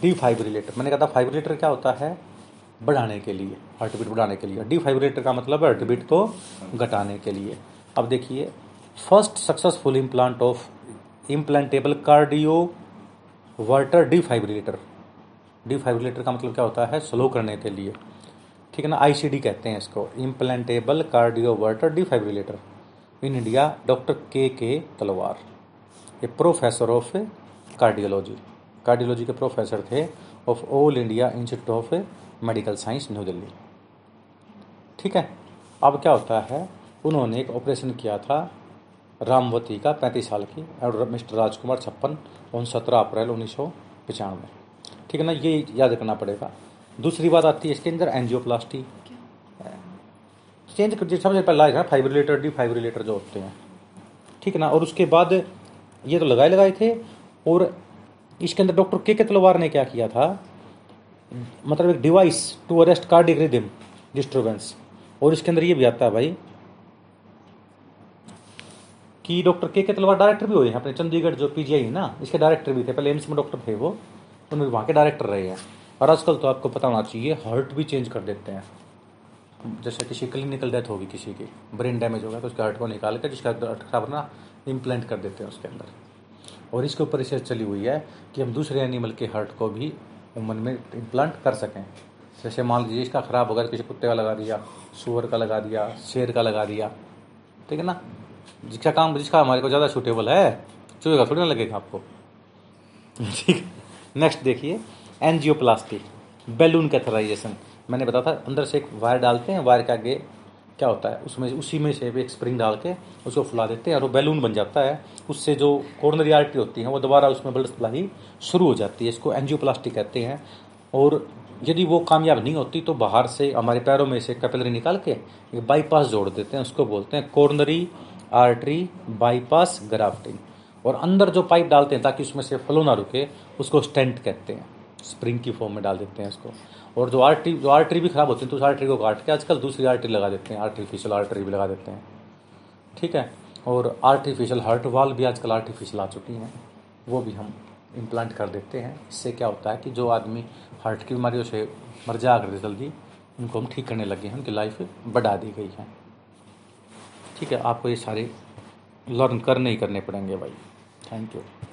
डिफाइब्रिलेटर। मैंने कहा था फाइब्रिलेटर क्या होता है, बढ़ाने के लिए, हार्ट बीट बढ़ाने के लिए। डिफाइब्रिलेटर का मतलब है हार्ट बीट को घटाने के लिए। अब देखिए, first successful implant of implantable cardioverter defibrillator. Defibrillator का मतलब क्या होता है, स्लो करने के लिए, ठीक है ना। आईसीडी कहते हैं इसको, implantable cardioverter defibrillator. In India doctor के के तलवार। A professor of cardiology cardiology के प्रोफेसर थे of all India institute of medical science new Delhi. ठीक है, अब क्या होता है, उन्होंने एक ऑपरेशन किया था रामवती का पैंतीस साल की और मिस्टर राजकुमार छप्पन उन सत्रह अप्रैल उन्नीस सौ पचानवे। ठीक है ना, ये याद रखना पड़ेगा। दूसरी बात आती है इसके अंदर एंजियोप्लास्टी चेंज कर सबसे पहला है फाइब्रिलेटर डिफाइब्रिलेटर जो होते हैं। ठीक है ना, और उसके बाद ये तो लगाए लगाए थे और इसके अंदर डॉक्टर के के तलवार ने क्या किया था, मतलब एक device to arrest cardiac rhythm disturbance. और इसके अंदर ये भी आता है भाई कि डॉक्टर के के तलवार डायरेक्टर भी हुए हैं अपने चंडीगढ़ जो पीजीआई है ना, इसके डायरेक्टर भी थे, पहले एम्स में डॉक्टर थे वो, उनमें वहाँ के डायरेक्टर रहे हैं। और आजकल तो आपको पता होना चाहिए हार्ट भी चेंज कर देते हैं, जैसे किसी क्लिनिकल डेथ होगी, किसी की ब्रेन डैमेज होगा तो उसके हार्ट को निकाल कर जिसका हार्ट खराब ना इम्प्लांट कर देते हैं उसके अंदर। और इसके ऊपर रिसर्च चली हुई है कि हम दूसरे एनिमल के हार्ट को भी ह्यूमन में इम्प्लांट कर सकें। जैसे मान लीजिए इसका ख़राब होगा तो किसी कुत्ते का लगा दिया, सूअर का लगा दिया, शेर का लगा दिया। ठीक है ना, जिसका काम जिसका हमारे को ज़्यादा सूटेबल है, चूहे का थोड़ी ना लगेगा आपको। ठीक, नेक्स्ट देखिए एंजियोप्लास्टी बैलून कैथराइजेशन। मैंने बताया था अंदर से एक वायर डालते हैं, वायर का आगे क्या होता है उसमें उसी में से एक स्प्रिंग डाल के उसको फुला देते हैं और वो बैलून बन जाता है। उससे जो कोरोनरी आर्टरी होती है वो दोबारा उसमें ब्लड सप्लाई शुरू हो जाती है, इसको एंजियोप्लास्टी कहते हैं। और यदि वो कामयाब नहीं होती तो बाहर से हमारे पैरों में से कैपिलरी निकाल के एक बाईपास जोड़ देते हैं, उसको बोलते हैं कोरोनरी आर्टरी बाईपास ग्राफ्टिंग। और अंदर जो पाइप डालते हैं ताकि उसमें से फ्लो ना रुके उसको स्टेंट कहते हैं, स्प्रिंग की फॉर्म में डाल देते हैं उसको। और जो आर्टरी जो आर्टरी भी खराब होती है तो उस आर्टरी को काट के आजकल दूसरी आर्टरी लगा देते हैं, आर्टिफिशियल आर्टरी भी लगा देते हैं। ठीक है, और आर्टिफिशियल हार्ट वाल भी आजकल आर्टिफिशियल आ चुकी हैं, वो भी हम इम्प्लांट कर देते हैं। इससे क्या होता है कि जो आदमी हार्ट की बीमारियों से मर जा कर जल्दी उनको हम ठीक करने लगे हैं, उनकी लाइफ बढ़ा दी गई है। ठीक है, आपको ये सारे लर्न करने ही करने पड़ेंगे भाई। Thank you.